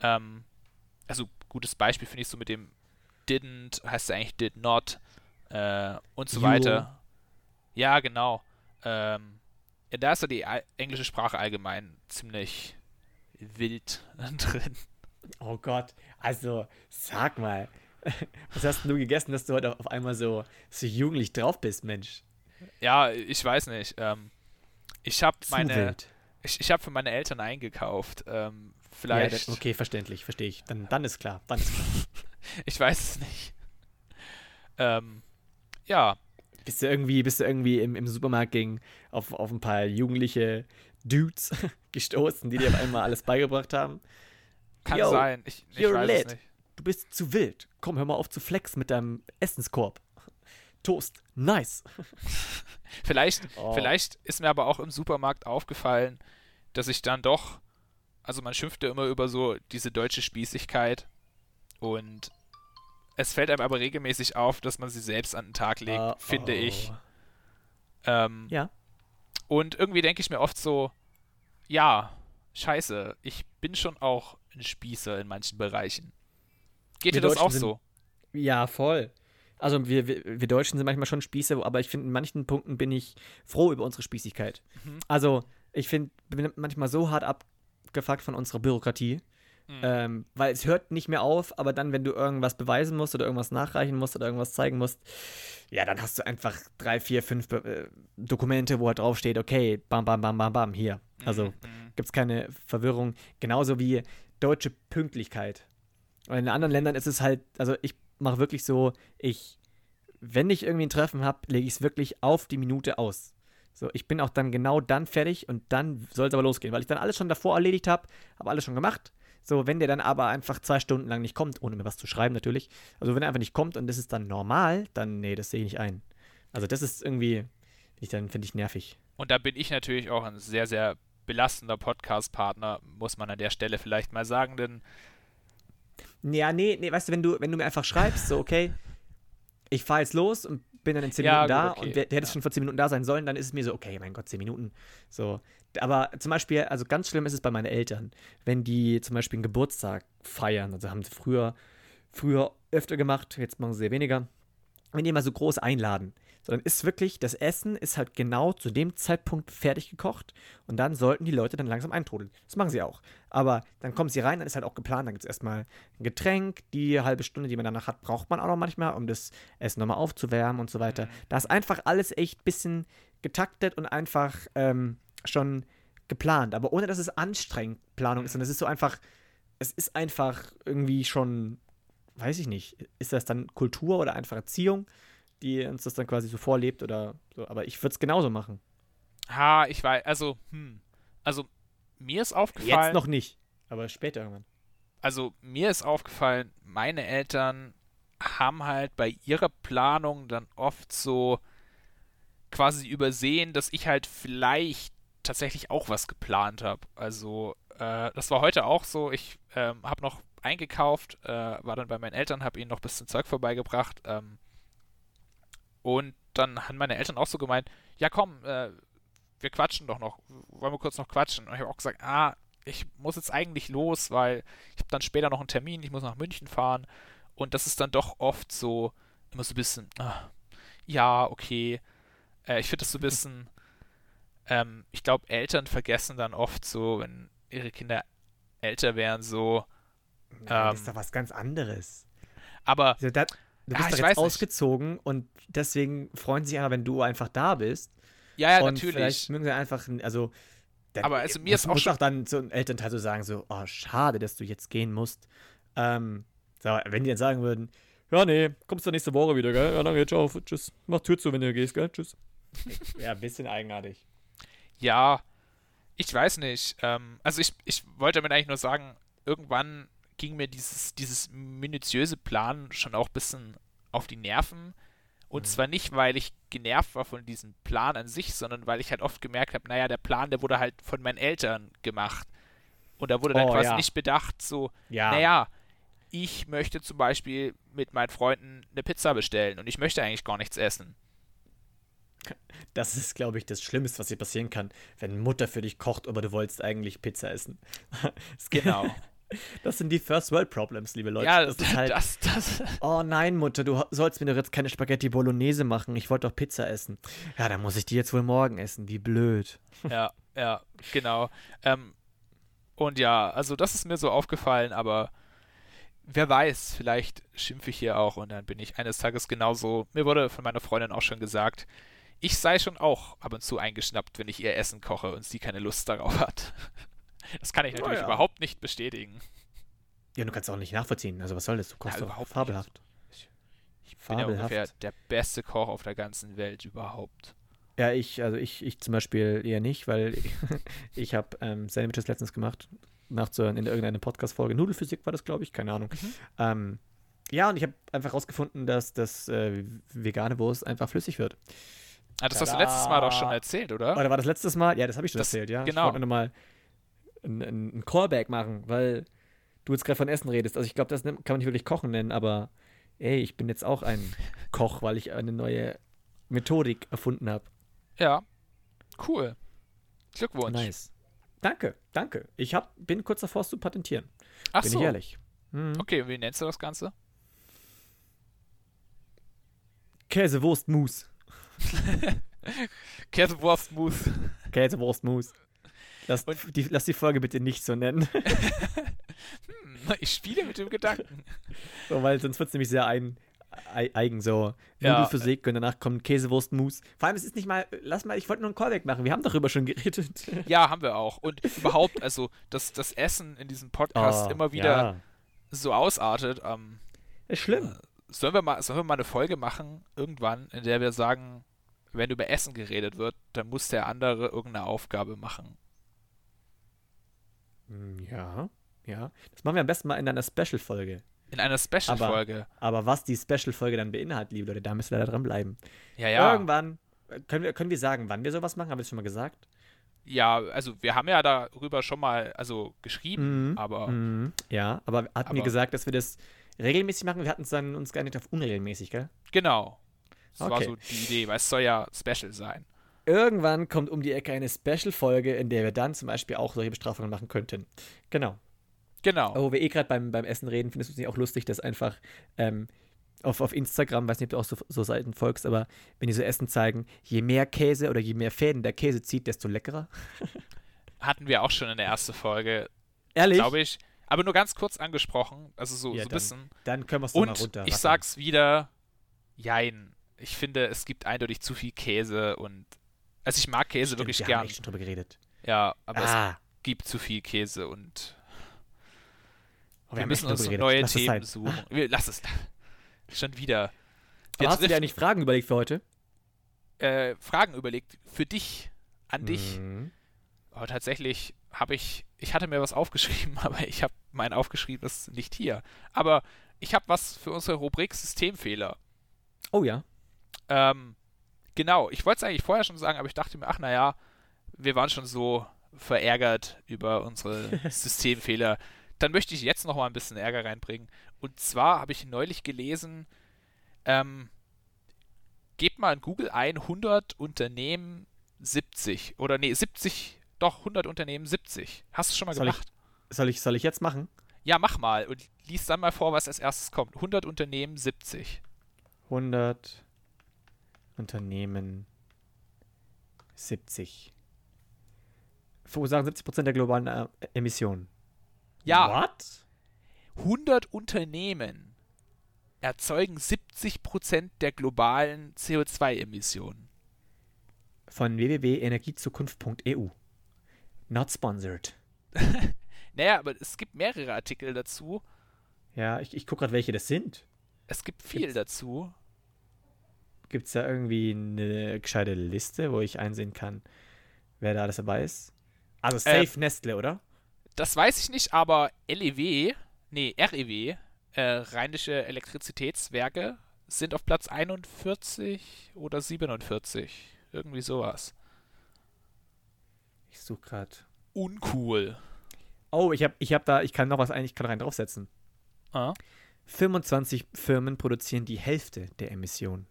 Also gutes Beispiel finde ich so mit dem didn't, heißt ja eigentlich did not und so weiter. Ja, genau. Ja, da ist ja die englische Sprache allgemein ziemlich wild drin. Oh Gott, also sag mal, was hast denn du gegessen, dass du heute auf einmal so jugendlich drauf bist, Mensch? Ja, ich weiß nicht. Ich habe für meine Eltern eingekauft. Vielleicht. Ja, okay, verständlich, verstehe ich. Dann ist klar. Ich weiß es nicht. Ja. Bist du irgendwie im Supermarkt auf ein paar jugendliche Dudes gestoßen, die dir auf einmal alles beigebracht haben? Kann Yo, sein. Ich weiß es nicht. Du bist zu wild. Komm, hör mal auf zu flexen mit deinem Essenskorb. Toast. Nice. Vielleicht ist mir aber auch im Supermarkt aufgefallen, dass ich dann doch, also man schimpft ja immer über so diese deutsche Spießigkeit und es fällt einem aber regelmäßig auf, dass man sie selbst an den Tag legt, finde ich. Ja. Und irgendwie denke ich mir oft so, ja, scheiße, ich bin schon auch ein Spießer in manchen Bereichen. Geht dir das auch so? Ja, voll. Also wir Deutschen sind manchmal schon Spieße, aber ich finde, in manchen Punkten bin ich froh über unsere Spießigkeit. Mhm. Also ich bin manchmal so hart abgefuckt von unserer Bürokratie, weil es hört nicht mehr auf, aber dann, wenn du irgendwas beweisen musst oder irgendwas nachreichen musst oder irgendwas zeigen musst, ja, dann hast du einfach 3, 4, 5 Dokumente, wo halt draufsteht, okay, bam, bam, bam, bam, bam, hier. Also gibt's keine Verwirrung. Genauso wie deutsche Pünktlichkeit. Und in anderen Ländern ist es halt, also ich mache wirklich so, wenn ich irgendwie ein Treffen habe, lege ich es wirklich auf die Minute aus. So, ich bin auch dann genau dann fertig und dann soll es aber losgehen, weil ich dann alles schon davor erledigt habe alles schon gemacht. So, wenn der dann aber einfach 2 Stunden lang nicht kommt, ohne mir was zu schreiben natürlich, also wenn er einfach nicht kommt und das ist dann normal, dann nee, das sehe ich nicht ein. Also das ist irgendwie, finde ich nervig. Und da bin ich natürlich auch ein sehr, sehr belastender Podcast-Partner, muss man an der Stelle vielleicht mal sagen, denn ja, nee, weißt du, wenn du mir einfach schreibst, so, okay, ich fahre jetzt los und bin dann in 10 Minuten da, gut, okay, und der hätte schon vor 10 Minuten da sein sollen, dann ist es mir so, okay, mein Gott, 10 Minuten, so. Aber zum Beispiel, also ganz schlimm ist es bei meinen Eltern, wenn die zum Beispiel einen Geburtstag feiern, also haben sie früher öfter gemacht, jetzt machen sie sehr weniger, wenn die immer so groß einladen, so, dann ist wirklich, das Essen ist halt genau zu dem Zeitpunkt fertig gekocht und dann sollten die Leute dann langsam eintrudeln. Das machen sie auch. Aber dann kommen sie rein, dann ist halt auch geplant, dann gibt es erstmal ein Getränk, die halbe Stunde, die man danach hat, braucht man auch noch manchmal, um das Essen nochmal aufzuwärmen und so weiter. Da ist einfach alles echt ein bisschen getaktet und einfach schon geplant, aber ohne, dass es anstrengend Planung ist, sondern es ist einfach irgendwie schon, weiß ich nicht, ist das dann Kultur oder einfach Erziehung, die uns das dann quasi so vorlebt oder so, aber ich würde es genauso machen. Ha, ich weiß, also, also mir ist aufgefallen. Jetzt noch nicht, aber später irgendwann. Also mir ist aufgefallen, meine Eltern haben halt bei ihrer Planung dann oft so quasi übersehen, dass ich halt vielleicht tatsächlich auch was geplant habe. Also das war heute auch so, ich habe noch eingekauft, war dann bei meinen Eltern, habe ihnen noch ein bisschen Zeug vorbeigebracht, und dann haben meine Eltern auch so gemeint, ja komm, wir quatschen doch noch, wollen wir kurz noch quatschen? Und ich habe auch gesagt, ich muss jetzt eigentlich los, weil ich habe dann später noch einen Termin, ich muss nach München fahren. Und das ist dann doch oft so, immer so ein bisschen, ja, okay. Ich finde das so ein bisschen, ich glaube, Eltern vergessen dann oft so, wenn ihre Kinder älter wären, so. Nein, das ist doch was ganz anderes. Aber also du bist doch jetzt ausgezogen nicht. Und deswegen freuen sie sich einfach, wenn du einfach da bist. Ja, und natürlich. Vielleicht mögen sie einfach, also, aber also mir ist auch schon, muss auch dann so ein Elternteil so sagen, so, oh, schade, dass du jetzt gehen musst. So, wenn die dann sagen würden, ja, nee, kommst du nächste Woche wieder, gell? Ja, dann geht's auf, tschüss. Mach Tür zu, wenn du gehst, gell? Tschüss. Ja, ein bisschen eigenartig. Ja, ich weiß nicht. Also ich wollte damit eigentlich nur sagen, irgendwann ging mir dieses minutiöse Planen schon auch ein bisschen auf die Nerven. Und zwar nicht, weil ich genervt war von diesem Plan an sich, sondern weil ich halt oft gemerkt habe, naja, der Plan, der wurde halt von meinen Eltern gemacht. Und da wurde dann quasi nicht bedacht, so, naja, ich möchte zum Beispiel mit meinen Freunden eine Pizza bestellen und ich möchte eigentlich gar nichts essen. Das ist, glaube ich, das Schlimmste, was dir passieren kann, wenn Mutter für dich kocht, aber du wolltest eigentlich Pizza essen. Genau. Das sind die First-World-Problems, liebe Leute. Ja, das ist halt. Oh nein, Mutter, du sollst mir doch jetzt keine Spaghetti Bolognese machen. Ich wollte doch Pizza essen. Ja, dann muss ich die jetzt wohl morgen essen. Wie blöd. Ja, genau. Und ja, also das ist mir so aufgefallen, aber wer weiß, vielleicht schimpfe ich hier auch und dann bin ich eines Tages genauso. Mir wurde von meiner Freundin auch schon gesagt, ich sei schon auch ab und zu eingeschnappt, wenn ich ihr Essen koche und sie keine Lust darauf hat. Das kann ich natürlich überhaupt nicht bestätigen. Ja, du kannst auch nicht nachvollziehen. Also was soll das? Du kochst doch fabelhaft. Ich bin ja ungefähr der beste Koch auf der ganzen Welt überhaupt. Ja, ich zum Beispiel eher nicht, weil ich habe Sandwiches letztens gemacht, nachzuhören in irgendeiner Podcast-Folge. Nudelphysik war das, glaube ich, keine Ahnung. Ja, und ich habe einfach rausgefunden, dass das vegane Wurst einfach flüssig wird. Ah, das hast du letztes Mal doch schon erzählt, oder? Oder war das letztes Mal? Ja, das habe ich schon erzählt, ja. Genau. Ich wollte nochmal ein Callback machen, weil du jetzt gerade von Essen redest. Also ich glaube, das kann man nicht wirklich Kochen nennen, aber ey, ich bin jetzt auch ein Koch, weil ich eine neue Methodik erfunden habe. Ja, cool. Glückwunsch. Nice. Danke. Ich bin kurz davor, es zu patentieren. Ach so. Bin ich ehrlich. Okay, wie nennst du das Ganze? Käsewurstmus. Käsewurstmus. Lass die Folge bitte nicht so nennen. Ich spiele mit dem Gedanken. So, weil sonst wird es nämlich sehr eigen so. Nudelphysik und danach kommt Käsewurstmus. Vor allem, es ist nicht mal, ich wollte nur einen Callback machen. Wir haben darüber schon geredet. Ja, haben wir auch. Und überhaupt, also, dass das Essen in diesem Podcast immer wieder so ausartet. Ist schlimm. Sollen wir mal eine Folge machen, irgendwann, in der wir sagen, wenn über Essen geredet wird, dann muss der andere irgendeine Aufgabe machen. Ja. Das machen wir am besten mal in einer Special-Folge. Aber was die Special-Folge dann beinhaltet, liebe Leute, da müssen wir leider dran bleiben. Ja. Irgendwann können wir sagen, wann wir sowas machen, haben wir das schon mal gesagt? Ja, also wir haben ja darüber schon mal geschrieben, aber... Ja, aber hatten wir gesagt, dass wir das regelmäßig machen? Wir hatten es dann uns geeinigt auf unregelmäßig, gell? Genau. Das war so die Idee, weil es soll ja special sein. Irgendwann kommt um die Ecke eine Special-Folge, in der wir dann zum Beispiel auch solche Bestrafungen machen könnten. Genau. Wo wir gerade beim Essen reden, findest du es nicht auch lustig, dass einfach auf Instagram, weiß nicht, ob du auch so Seiten folgst, aber wenn die so Essen zeigen, je mehr Käse oder je mehr Fäden der Käse zieht, desto leckerer. Hatten wir auch schon in der ersten Folge. Ehrlich? Glaube ich. Aber nur ganz kurz angesprochen, also so ein bisschen. Dann können wir es doch mal runter. Und ich sag's wieder, jein. Ich finde, es gibt eindeutig zu viel Käse und ich mag Käse wirklich gern. Wir haben echt schon drüber geredet. Ja, aber es gibt zu viel Käse und wir müssen uns neue Themen suchen. Lass es. Schon wieder. Aber hast du dir eigentlich Fragen überlegt für heute? Fragen überlegt für dich, an dich. Aber tatsächlich ich hatte mir was aufgeschrieben, aber ich habe mein aufgeschriebenes nicht hier. Aber ich habe was für unsere Rubrik Systemfehler. Oh ja. Genau, ich wollte es eigentlich vorher schon sagen, aber ich dachte mir, wir waren schon so verärgert über unsere Systemfehler. Dann möchte ich jetzt noch mal ein bisschen Ärger reinbringen. Und zwar habe ich neulich gelesen, gebt mal in Google ein 100 Unternehmen 70. 100 Unternehmen 70. Hast du schon mal gemacht? Soll ich jetzt machen? Ja, mach mal und lies dann mal vor, was als erstes kommt. 100 Unternehmen 70. 100 Unternehmen 70. Verursachen 70% der globalen Emissionen. Ja. What? 100 Unternehmen erzeugen 70% der globalen CO2-Emissionen. Von www.energiezukunft.eu. Not sponsored. Naja, aber es gibt mehrere Artikel dazu. Ja, ich gucke gerade, welche das sind. Es gibt viel dazu. Gibt es da irgendwie eine gescheite Liste, wo ich einsehen kann, wer da alles dabei ist? Also safe Nestle, oder? Das weiß ich nicht, aber REW, Rheinische Elektrizitätswerke, sind auf Platz 41 oder 47. Irgendwie sowas. Ich suche gerade. Uncool. Oh, ich kann noch was ein, ich kann rein draufsetzen. Ah. 25 Firmen produzieren die Hälfte der Emissionen.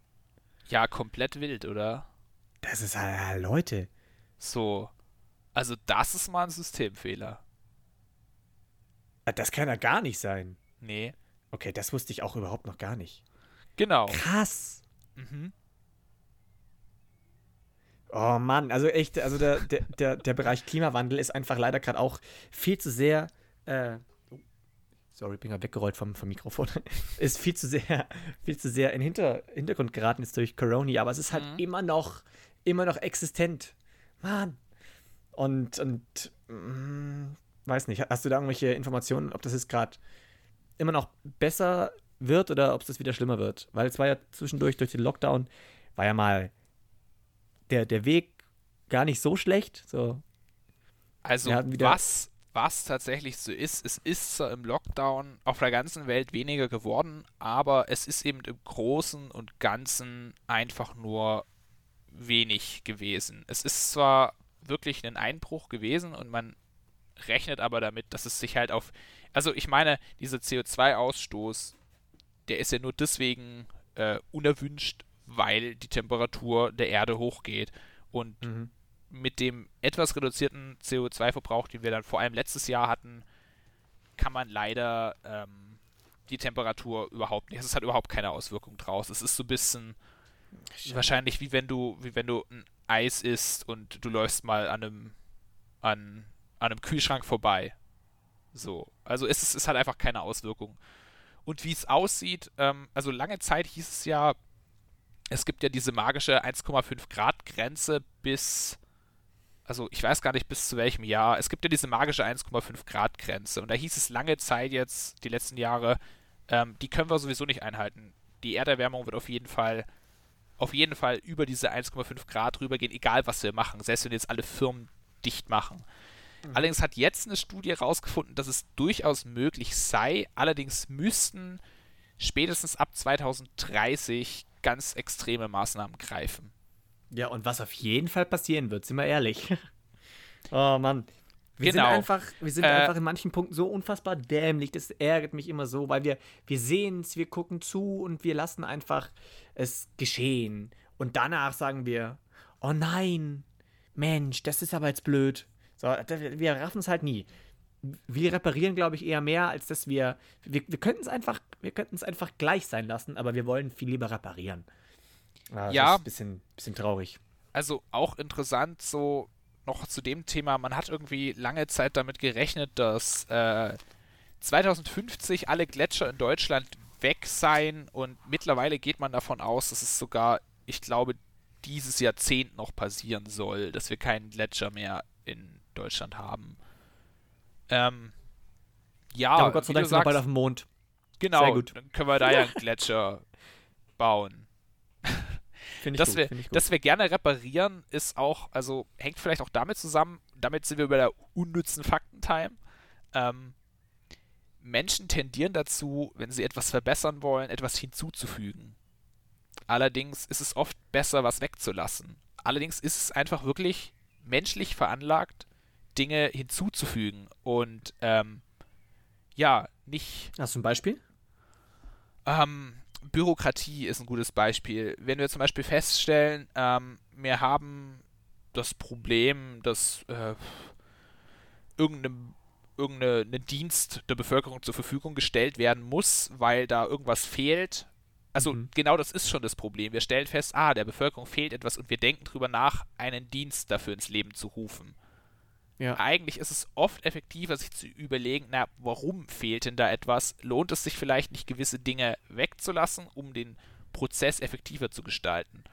Ja, komplett wild, oder? Das ist halt, Leute. So. Also das ist mal ein Systemfehler. Das kann ja gar nicht sein. Nee. Okay, das wusste ich auch überhaupt noch gar nicht. Genau. Krass. Mhm. Oh Mann, also echt, also der Bereich Klimawandel ist einfach leider gerade auch viel zu sehr, sorry, bin gerade weggerollt vom Mikrofon, ist viel zu sehr in Hintergrund geraten jetzt durch Corona, aber es ist halt immer noch existent. Mann. Und weiß nicht, hast du da irgendwelche Informationen, ob das jetzt gerade immer noch besser wird oder ob es das wieder schlimmer wird? Weil es war ja zwischendurch durch den Lockdown, war ja mal der Weg gar nicht so schlecht. So. Also was tatsächlich so ist, es ist so im Lockdown auf der ganzen Welt weniger geworden, aber es ist eben im Großen und Ganzen einfach nur wenig gewesen. Es ist zwar wirklich ein Einbruch gewesen und man rechnet aber damit, dass es sich halt auf... Also ich meine, dieser CO2-Ausstoß, der ist ja nur deswegen unerwünscht, weil die Temperatur der Erde hochgeht. Und mit dem etwas reduzierten CO2-Verbrauch, den wir dann vor allem letztes Jahr hatten, kann man leider die Temperatur überhaupt nicht... Es hat überhaupt keine Auswirkung draus. Es ist so ein bisschen wahrscheinlich, wie wenn du ein Eis isst und du läufst mal an einem Kühlschrank vorbei. So. Also es hat einfach keine Auswirkung. Und wie es aussieht, also lange Zeit hieß es ja, es gibt ja diese magische 1,5-Grad-Grenze bis, also ich weiß gar nicht bis zu welchem Jahr, es gibt ja diese magische 1,5-Grad-Grenze. Und da hieß es lange Zeit jetzt, die letzten Jahre, die können wir sowieso nicht einhalten. Die Erderwärmung wird auf jeden Fall über diese 1,5 Grad rübergehen, egal was wir machen, selbst wenn wir jetzt alle Firmen dicht machen. Allerdings hat jetzt eine Studie herausgefunden, dass es durchaus möglich sei. Allerdings müssten spätestens ab 2030 ganz extreme Maßnahmen greifen. Ja, und was auf jeden Fall passieren wird, sind wir ehrlich. Oh Mann. Wir sind einfach in manchen Punkten so unfassbar dämlich. Das ärgert mich immer so, weil wir sehen es, wir gucken zu und wir lassen einfach es geschehen. Und danach sagen wir, oh nein, Mensch, das ist aber jetzt blöd. So, wir raffen es halt nie. Wir reparieren, glaube ich, eher mehr, als dass wir könnten es einfach gleich sein lassen, aber wir wollen viel lieber reparieren. Das ist ein bisschen traurig. Also auch interessant so noch zu dem Thema, man hat irgendwie lange Zeit damit gerechnet, dass 2050 alle Gletscher in Deutschland weg seien und mittlerweile geht man davon aus, dass es sogar, ich glaube, dieses Jahrzehnt noch passieren soll, dass wir keinen Gletscher mehr in Deutschland haben. Aber Gott sei Dank sind wir bald auf dem Mond. Genau, sehr gut. Dann können wir da ja einen Gletscher bauen. Dass wir gerne reparieren, ist auch, also hängt vielleicht auch damit zusammen, damit sind wir bei der unnützen Fakten-Time. Menschen tendieren dazu, wenn sie etwas verbessern wollen, etwas hinzuzufügen. Allerdings ist es oft besser, was wegzulassen. Allerdings ist es einfach wirklich menschlich veranlagt, Dinge hinzuzufügen und nicht... Hast du ein Beispiel? Bürokratie ist ein gutes Beispiel. Wenn wir zum Beispiel feststellen, wir haben das Problem, dass irgendein Dienst der Bevölkerung zur Verfügung gestellt werden muss, weil da irgendwas fehlt. Also genau das ist schon das Problem. Wir stellen fest, der Bevölkerung fehlt etwas und wir denken drüber nach, einen Dienst dafür ins Leben zu rufen. Ja. Eigentlich ist es oft effektiver, sich zu überlegen, warum fehlt denn da etwas? Lohnt es sich vielleicht nicht, gewisse Dinge wegzulassen, um den Prozess effektiver zu gestalten?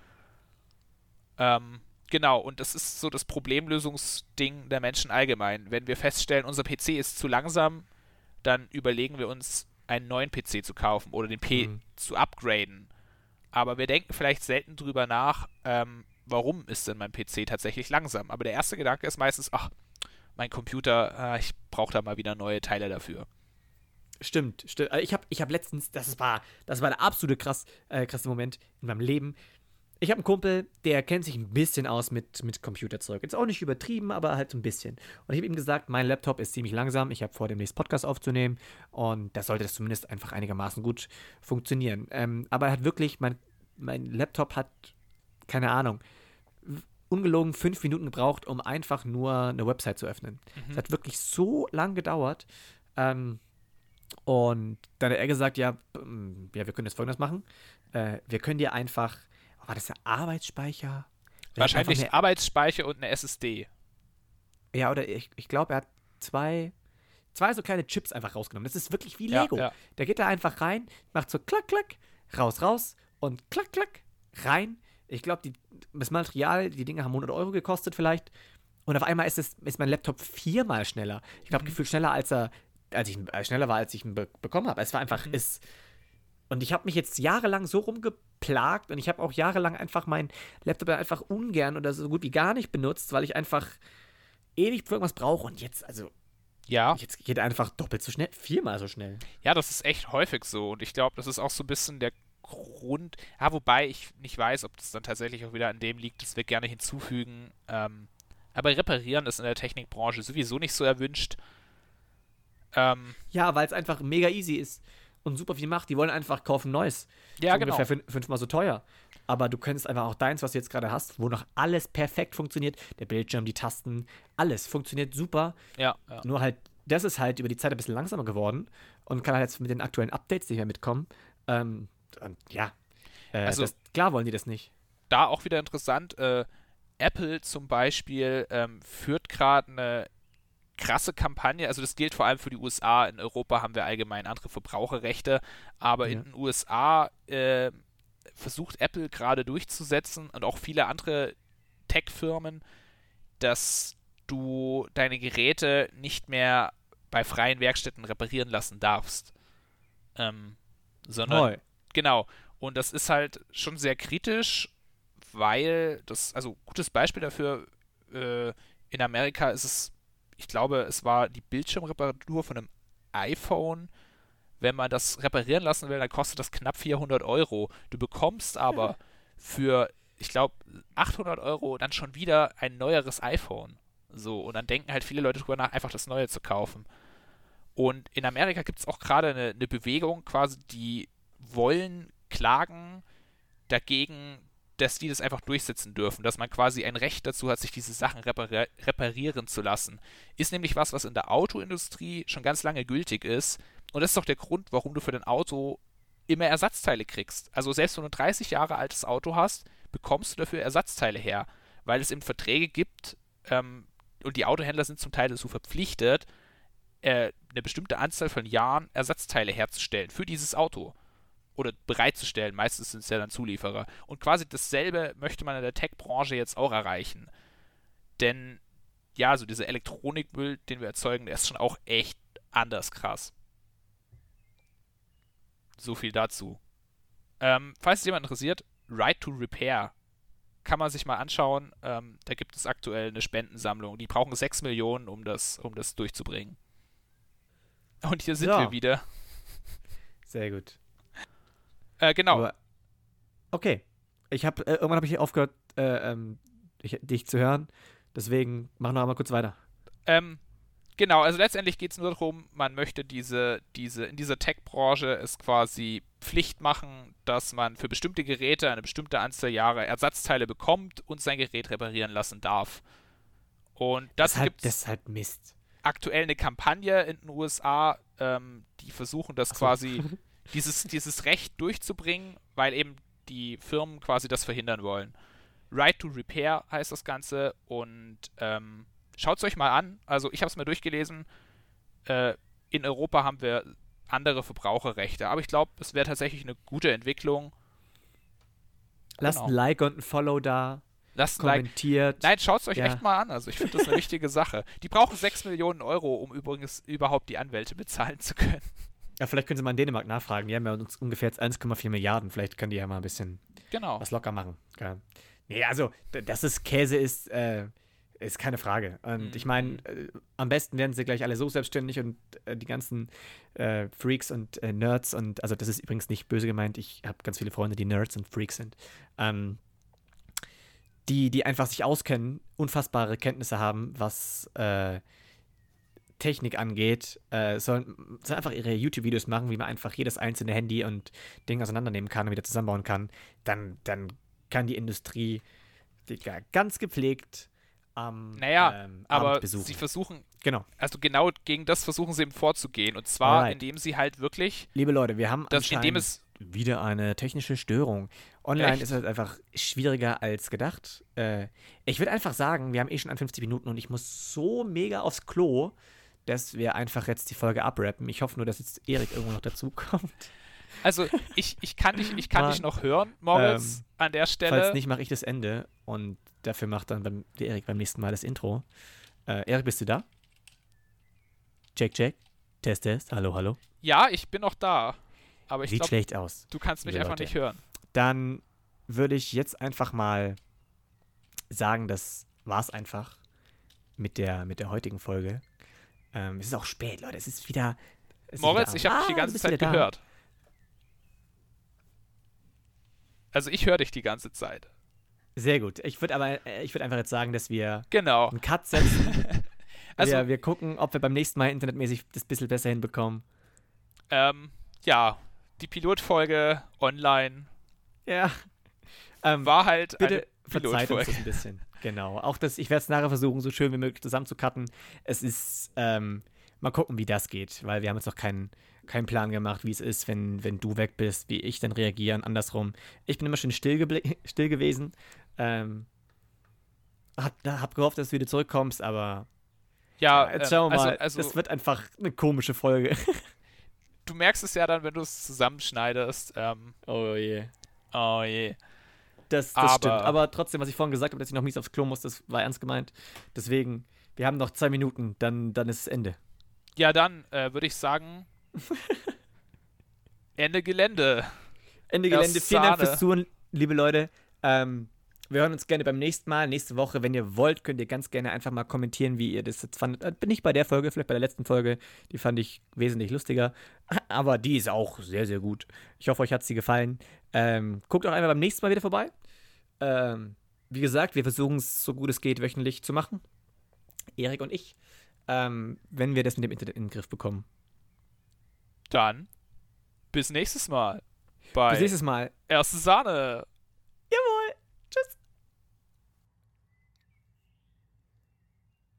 Genau, und das ist so das Problemlösungsding der Menschen allgemein. Wenn wir feststellen, unser PC ist zu langsam, dann überlegen wir uns, einen neuen PC zu kaufen oder den zu upgraden. Aber wir denken vielleicht selten drüber nach, warum ist denn mein PC tatsächlich langsam? Aber der erste Gedanke ist meistens, mein Computer, ich brauche da mal wieder neue Teile dafür. Stimmt. Ich hab letztens, das war der absolute krasse Moment in meinem Leben. Ich habe einen Kumpel, der kennt sich ein bisschen aus mit Computerzeug. Jetzt auch nicht übertrieben, aber halt ein bisschen. Und ich habe ihm gesagt, mein Laptop ist ziemlich langsam. Ich habe vor, demnächst Podcast aufzunehmen. Und da sollte das zumindest einfach einigermaßen gut funktionieren. Aber er hat wirklich, mein Laptop hat, keine Ahnung, ungelogen 5 Minuten gebraucht, um einfach nur eine Website zu öffnen. Es hat wirklich so lang gedauert. Und dann hat er gesagt, ja, wir können jetzt Folgendes machen. Wir können dir einfach, war das der Arbeitsspeicher? Wahrscheinlich ein Arbeitsspeicher und eine SSD. Ja, oder ich glaube, er hat zwei so kleine Chips einfach rausgenommen. Das ist wirklich wie Lego. Ja. Der geht da einfach rein, macht so klack, klack, raus und klack, klack, rein. Ich glaube, das Material, die Dinge haben 100 Euro gekostet vielleicht. Und auf einmal ist mein Laptop 4-mal schneller. Ich glaube, gefühlt schneller, als ich ihn bekommen habe. Es war einfach Und ich habe mich jetzt jahrelang so rumgeplagt und ich habe auch jahrelang einfach meinen Laptop einfach ungern oder so gut wie gar nicht benutzt, weil ich einfach ewig für irgendwas brauche. Und jetzt, jetzt geht einfach doppelt so schnell, 4-mal so schnell. Ja, das ist echt häufig so. Und ich glaube, das ist auch so ein bisschen der Grund. Ja, wobei ich nicht weiß, ob das dann tatsächlich auch wieder an dem liegt, dass wir gerne hinzufügen. Aber reparieren ist in der Technikbranche sowieso nicht so erwünscht. Ja, weil es einfach mega easy ist. Und super viel macht, die wollen einfach kaufen Neues. Ja, genau. Ungefähr 5-mal so teuer. Aber du könntest einfach auch deins, was du jetzt gerade hast, wo noch alles perfekt funktioniert. Der Bildschirm, die Tasten, alles funktioniert super. Ja. Nur halt, das ist halt über die Zeit ein bisschen langsamer geworden und kann halt jetzt mit den aktuellen Updates nicht mehr mitkommen. Klar wollen die das nicht. Da auch wieder interessant, Apple zum Beispiel führt gerade eine krasse Kampagne, also das gilt vor allem für die USA, in Europa haben wir allgemein andere Verbraucherrechte, aber in den USA versucht Apple gerade durchzusetzen und auch viele andere Tech-Firmen, dass du deine Geräte nicht mehr bei freien Werkstätten reparieren lassen darfst. Sondern, genau, und das ist halt schon sehr kritisch, weil das, also gutes Beispiel dafür, in Amerika ist es, ich glaube, es war die Bildschirmreparatur von einem iPhone. Wenn man das reparieren lassen will, dann kostet das knapp 400 Euro. Du bekommst aber für, ich glaube, 800 Euro dann schon wieder ein neueres iPhone. So, und dann denken halt viele Leute drüber nach, einfach das Neue zu kaufen. Und in Amerika gibt es auch gerade eine Bewegung quasi, die wollen klagen dagegen, dass die das einfach durchsetzen dürfen, dass man quasi ein Recht dazu hat, sich diese Sachen reparieren zu lassen. Ist nämlich was in der Autoindustrie schon ganz lange gültig ist. Und das ist doch der Grund, warum du für dein Auto immer Ersatzteile kriegst. Also selbst wenn du ein 30 Jahre altes Auto hast, bekommst du dafür Ersatzteile her, weil es eben Verträge gibt und die Autohändler sind zum Teil dazu verpflichtet, eine bestimmte Anzahl von Jahren Ersatzteile herzustellen für dieses Auto. Oder bereitzustellen, meistens sind es ja dann Zulieferer. Und quasi dasselbe möchte man in der Tech-Branche jetzt auch erreichen. Denn, ja, so dieser Elektronikmüll, den wir erzeugen, der ist schon auch echt anders krass. So viel dazu. Falls es jemand interessiert, Right to Repair kann man sich mal anschauen. Da gibt es aktuell eine Spendensammlung. Die brauchen 6 Millionen, um das durchzubringen. Und hier sind wir wieder. Sehr gut. Genau. Aber, okay. Irgendwann habe ich aufgehört, dich zu hören. Deswegen machen wir mal kurz weiter. Genau, also letztendlich geht es nur darum, man möchte in dieser Tech-Branche es quasi Pflicht machen, dass man für bestimmte Geräte eine bestimmte Anzahl Jahre Ersatzteile bekommt und sein Gerät reparieren lassen darf. Und das ist halt Mist. Aktuell eine Kampagne in den USA, die versuchen das quasi... Dieses Recht durchzubringen, weil eben die Firmen quasi das verhindern wollen. Right to Repair heißt das Ganze und schaut es euch mal an. Also ich habe es mir durchgelesen. In Europa haben wir andere Verbraucherrechte, aber ich glaube, es wäre tatsächlich eine gute Entwicklung. Lasst ein Like und ein Follow da. Kommentiert. Nein, schaut es euch echt mal an. Also ich finde das eine wichtige Sache. Die brauchen 6 Millionen Euro, um übrigens überhaupt die Anwälte bezahlen zu können. Ja, vielleicht können Sie mal in Dänemark nachfragen. Die haben ja uns ungefähr jetzt 1,4 Milliarden. Vielleicht können die ja mal ein bisschen was locker machen. Ja. Nee, also, dass es Käse ist, Ist keine Frage. Und ich meine, am besten werden sie gleich alle so selbstständig und die ganzen Freaks und Nerds und, also das ist übrigens nicht böse gemeint, ich habe ganz viele Freunde, die Nerds und Freaks sind, die einfach sich auskennen, unfassbare Kenntnisse haben, was Technik angeht, sollen einfach ihre YouTube-Videos machen, wie man einfach jedes einzelne Handy und Ding auseinandernehmen kann und wieder zusammenbauen kann, dann kann die Industrie ganz gepflegt am Abend besuchen. Sie versuchen, genau gegen das versuchen sie eben vorzugehen, und zwar indem sie halt wirklich... Liebe Leute, wir haben anscheinend wieder eine technische Störung. Online ist halt einfach schwieriger als gedacht. Ich würde einfach sagen, wir haben eh schon 51 Minuten und ich muss so mega aufs Klo, dass wir einfach jetzt die Folge abrappen. Ich hoffe nur, dass jetzt Erik irgendwo noch dazukommt. Also, ich kann dich noch hören, Moritz, an der Stelle. Falls nicht, mache ich das Ende und dafür macht dann der Erik beim nächsten Mal das Intro. Erik, bist du da? Check. Test. Hallo. Ja, ich bin noch da. Aber ich sieht glaub, schlecht aus. Du kannst mich einfach Leute. Nicht hören. Dann würde ich jetzt einfach mal sagen, das war's einfach mit der heutigen Folge. Es ist auch spät, Leute. Es ist wieder. Moritz, ich habe dich die ganze Zeit gehört. Also ich höre dich die ganze Zeit. Sehr gut. Ich würde einfach jetzt sagen, dass wir einen Cut setzen. Also wir gucken, ob wir beim nächsten Mal internetmäßig das ein bisschen besser hinbekommen. Ja, die Pilotfolge online. Ja. War halt bitte eine verzeiht uns das ein bisschen. Genau. Auch das, ich werde es nachher versuchen, so schön wie möglich zusammen zu cutten. Es ist, mal gucken, wie das geht, weil wir haben jetzt noch keinen Plan gemacht, wie es ist, wenn du weg bist, wie ich dann reagiere und andersrum. Ich bin immer schön still gewesen. Hab gehofft, dass du wieder zurückkommst, aber jetzt schauen wir mal. Das wird einfach eine komische Folge. Du merkst es ja dann, wenn du es zusammenschneidest. Oh je. Das stimmt. Aber trotzdem, was ich vorhin gesagt habe, dass ich noch mies aufs Klo muss, das war ernst gemeint. Deswegen, wir haben noch 2 Minuten, dann ist es Ende. Ja, dann würde ich sagen, Ende Gelände. Ende Gelände. Vielen Dank fürs Zuhören, liebe Leute. Wir hören uns gerne beim nächsten Mal. Nächste Woche, wenn ihr wollt, könnt ihr ganz gerne einfach mal kommentieren, wie ihr das jetzt fandet. Bin ich bei der Folge, vielleicht bei der letzten Folge. Die fand ich wesentlich lustiger. Aber die ist auch sehr, sehr gut. Ich hoffe, euch hat sie gefallen. Guckt auch einfach beim nächsten Mal wieder vorbei. Wie gesagt, wir versuchen es so gut es geht wöchentlich zu machen. Erik und ich. Wenn wir das mit dem Internet in den Griff bekommen. Dann bis nächstes Mal. Bis nächstes Mal. Erste Sahne.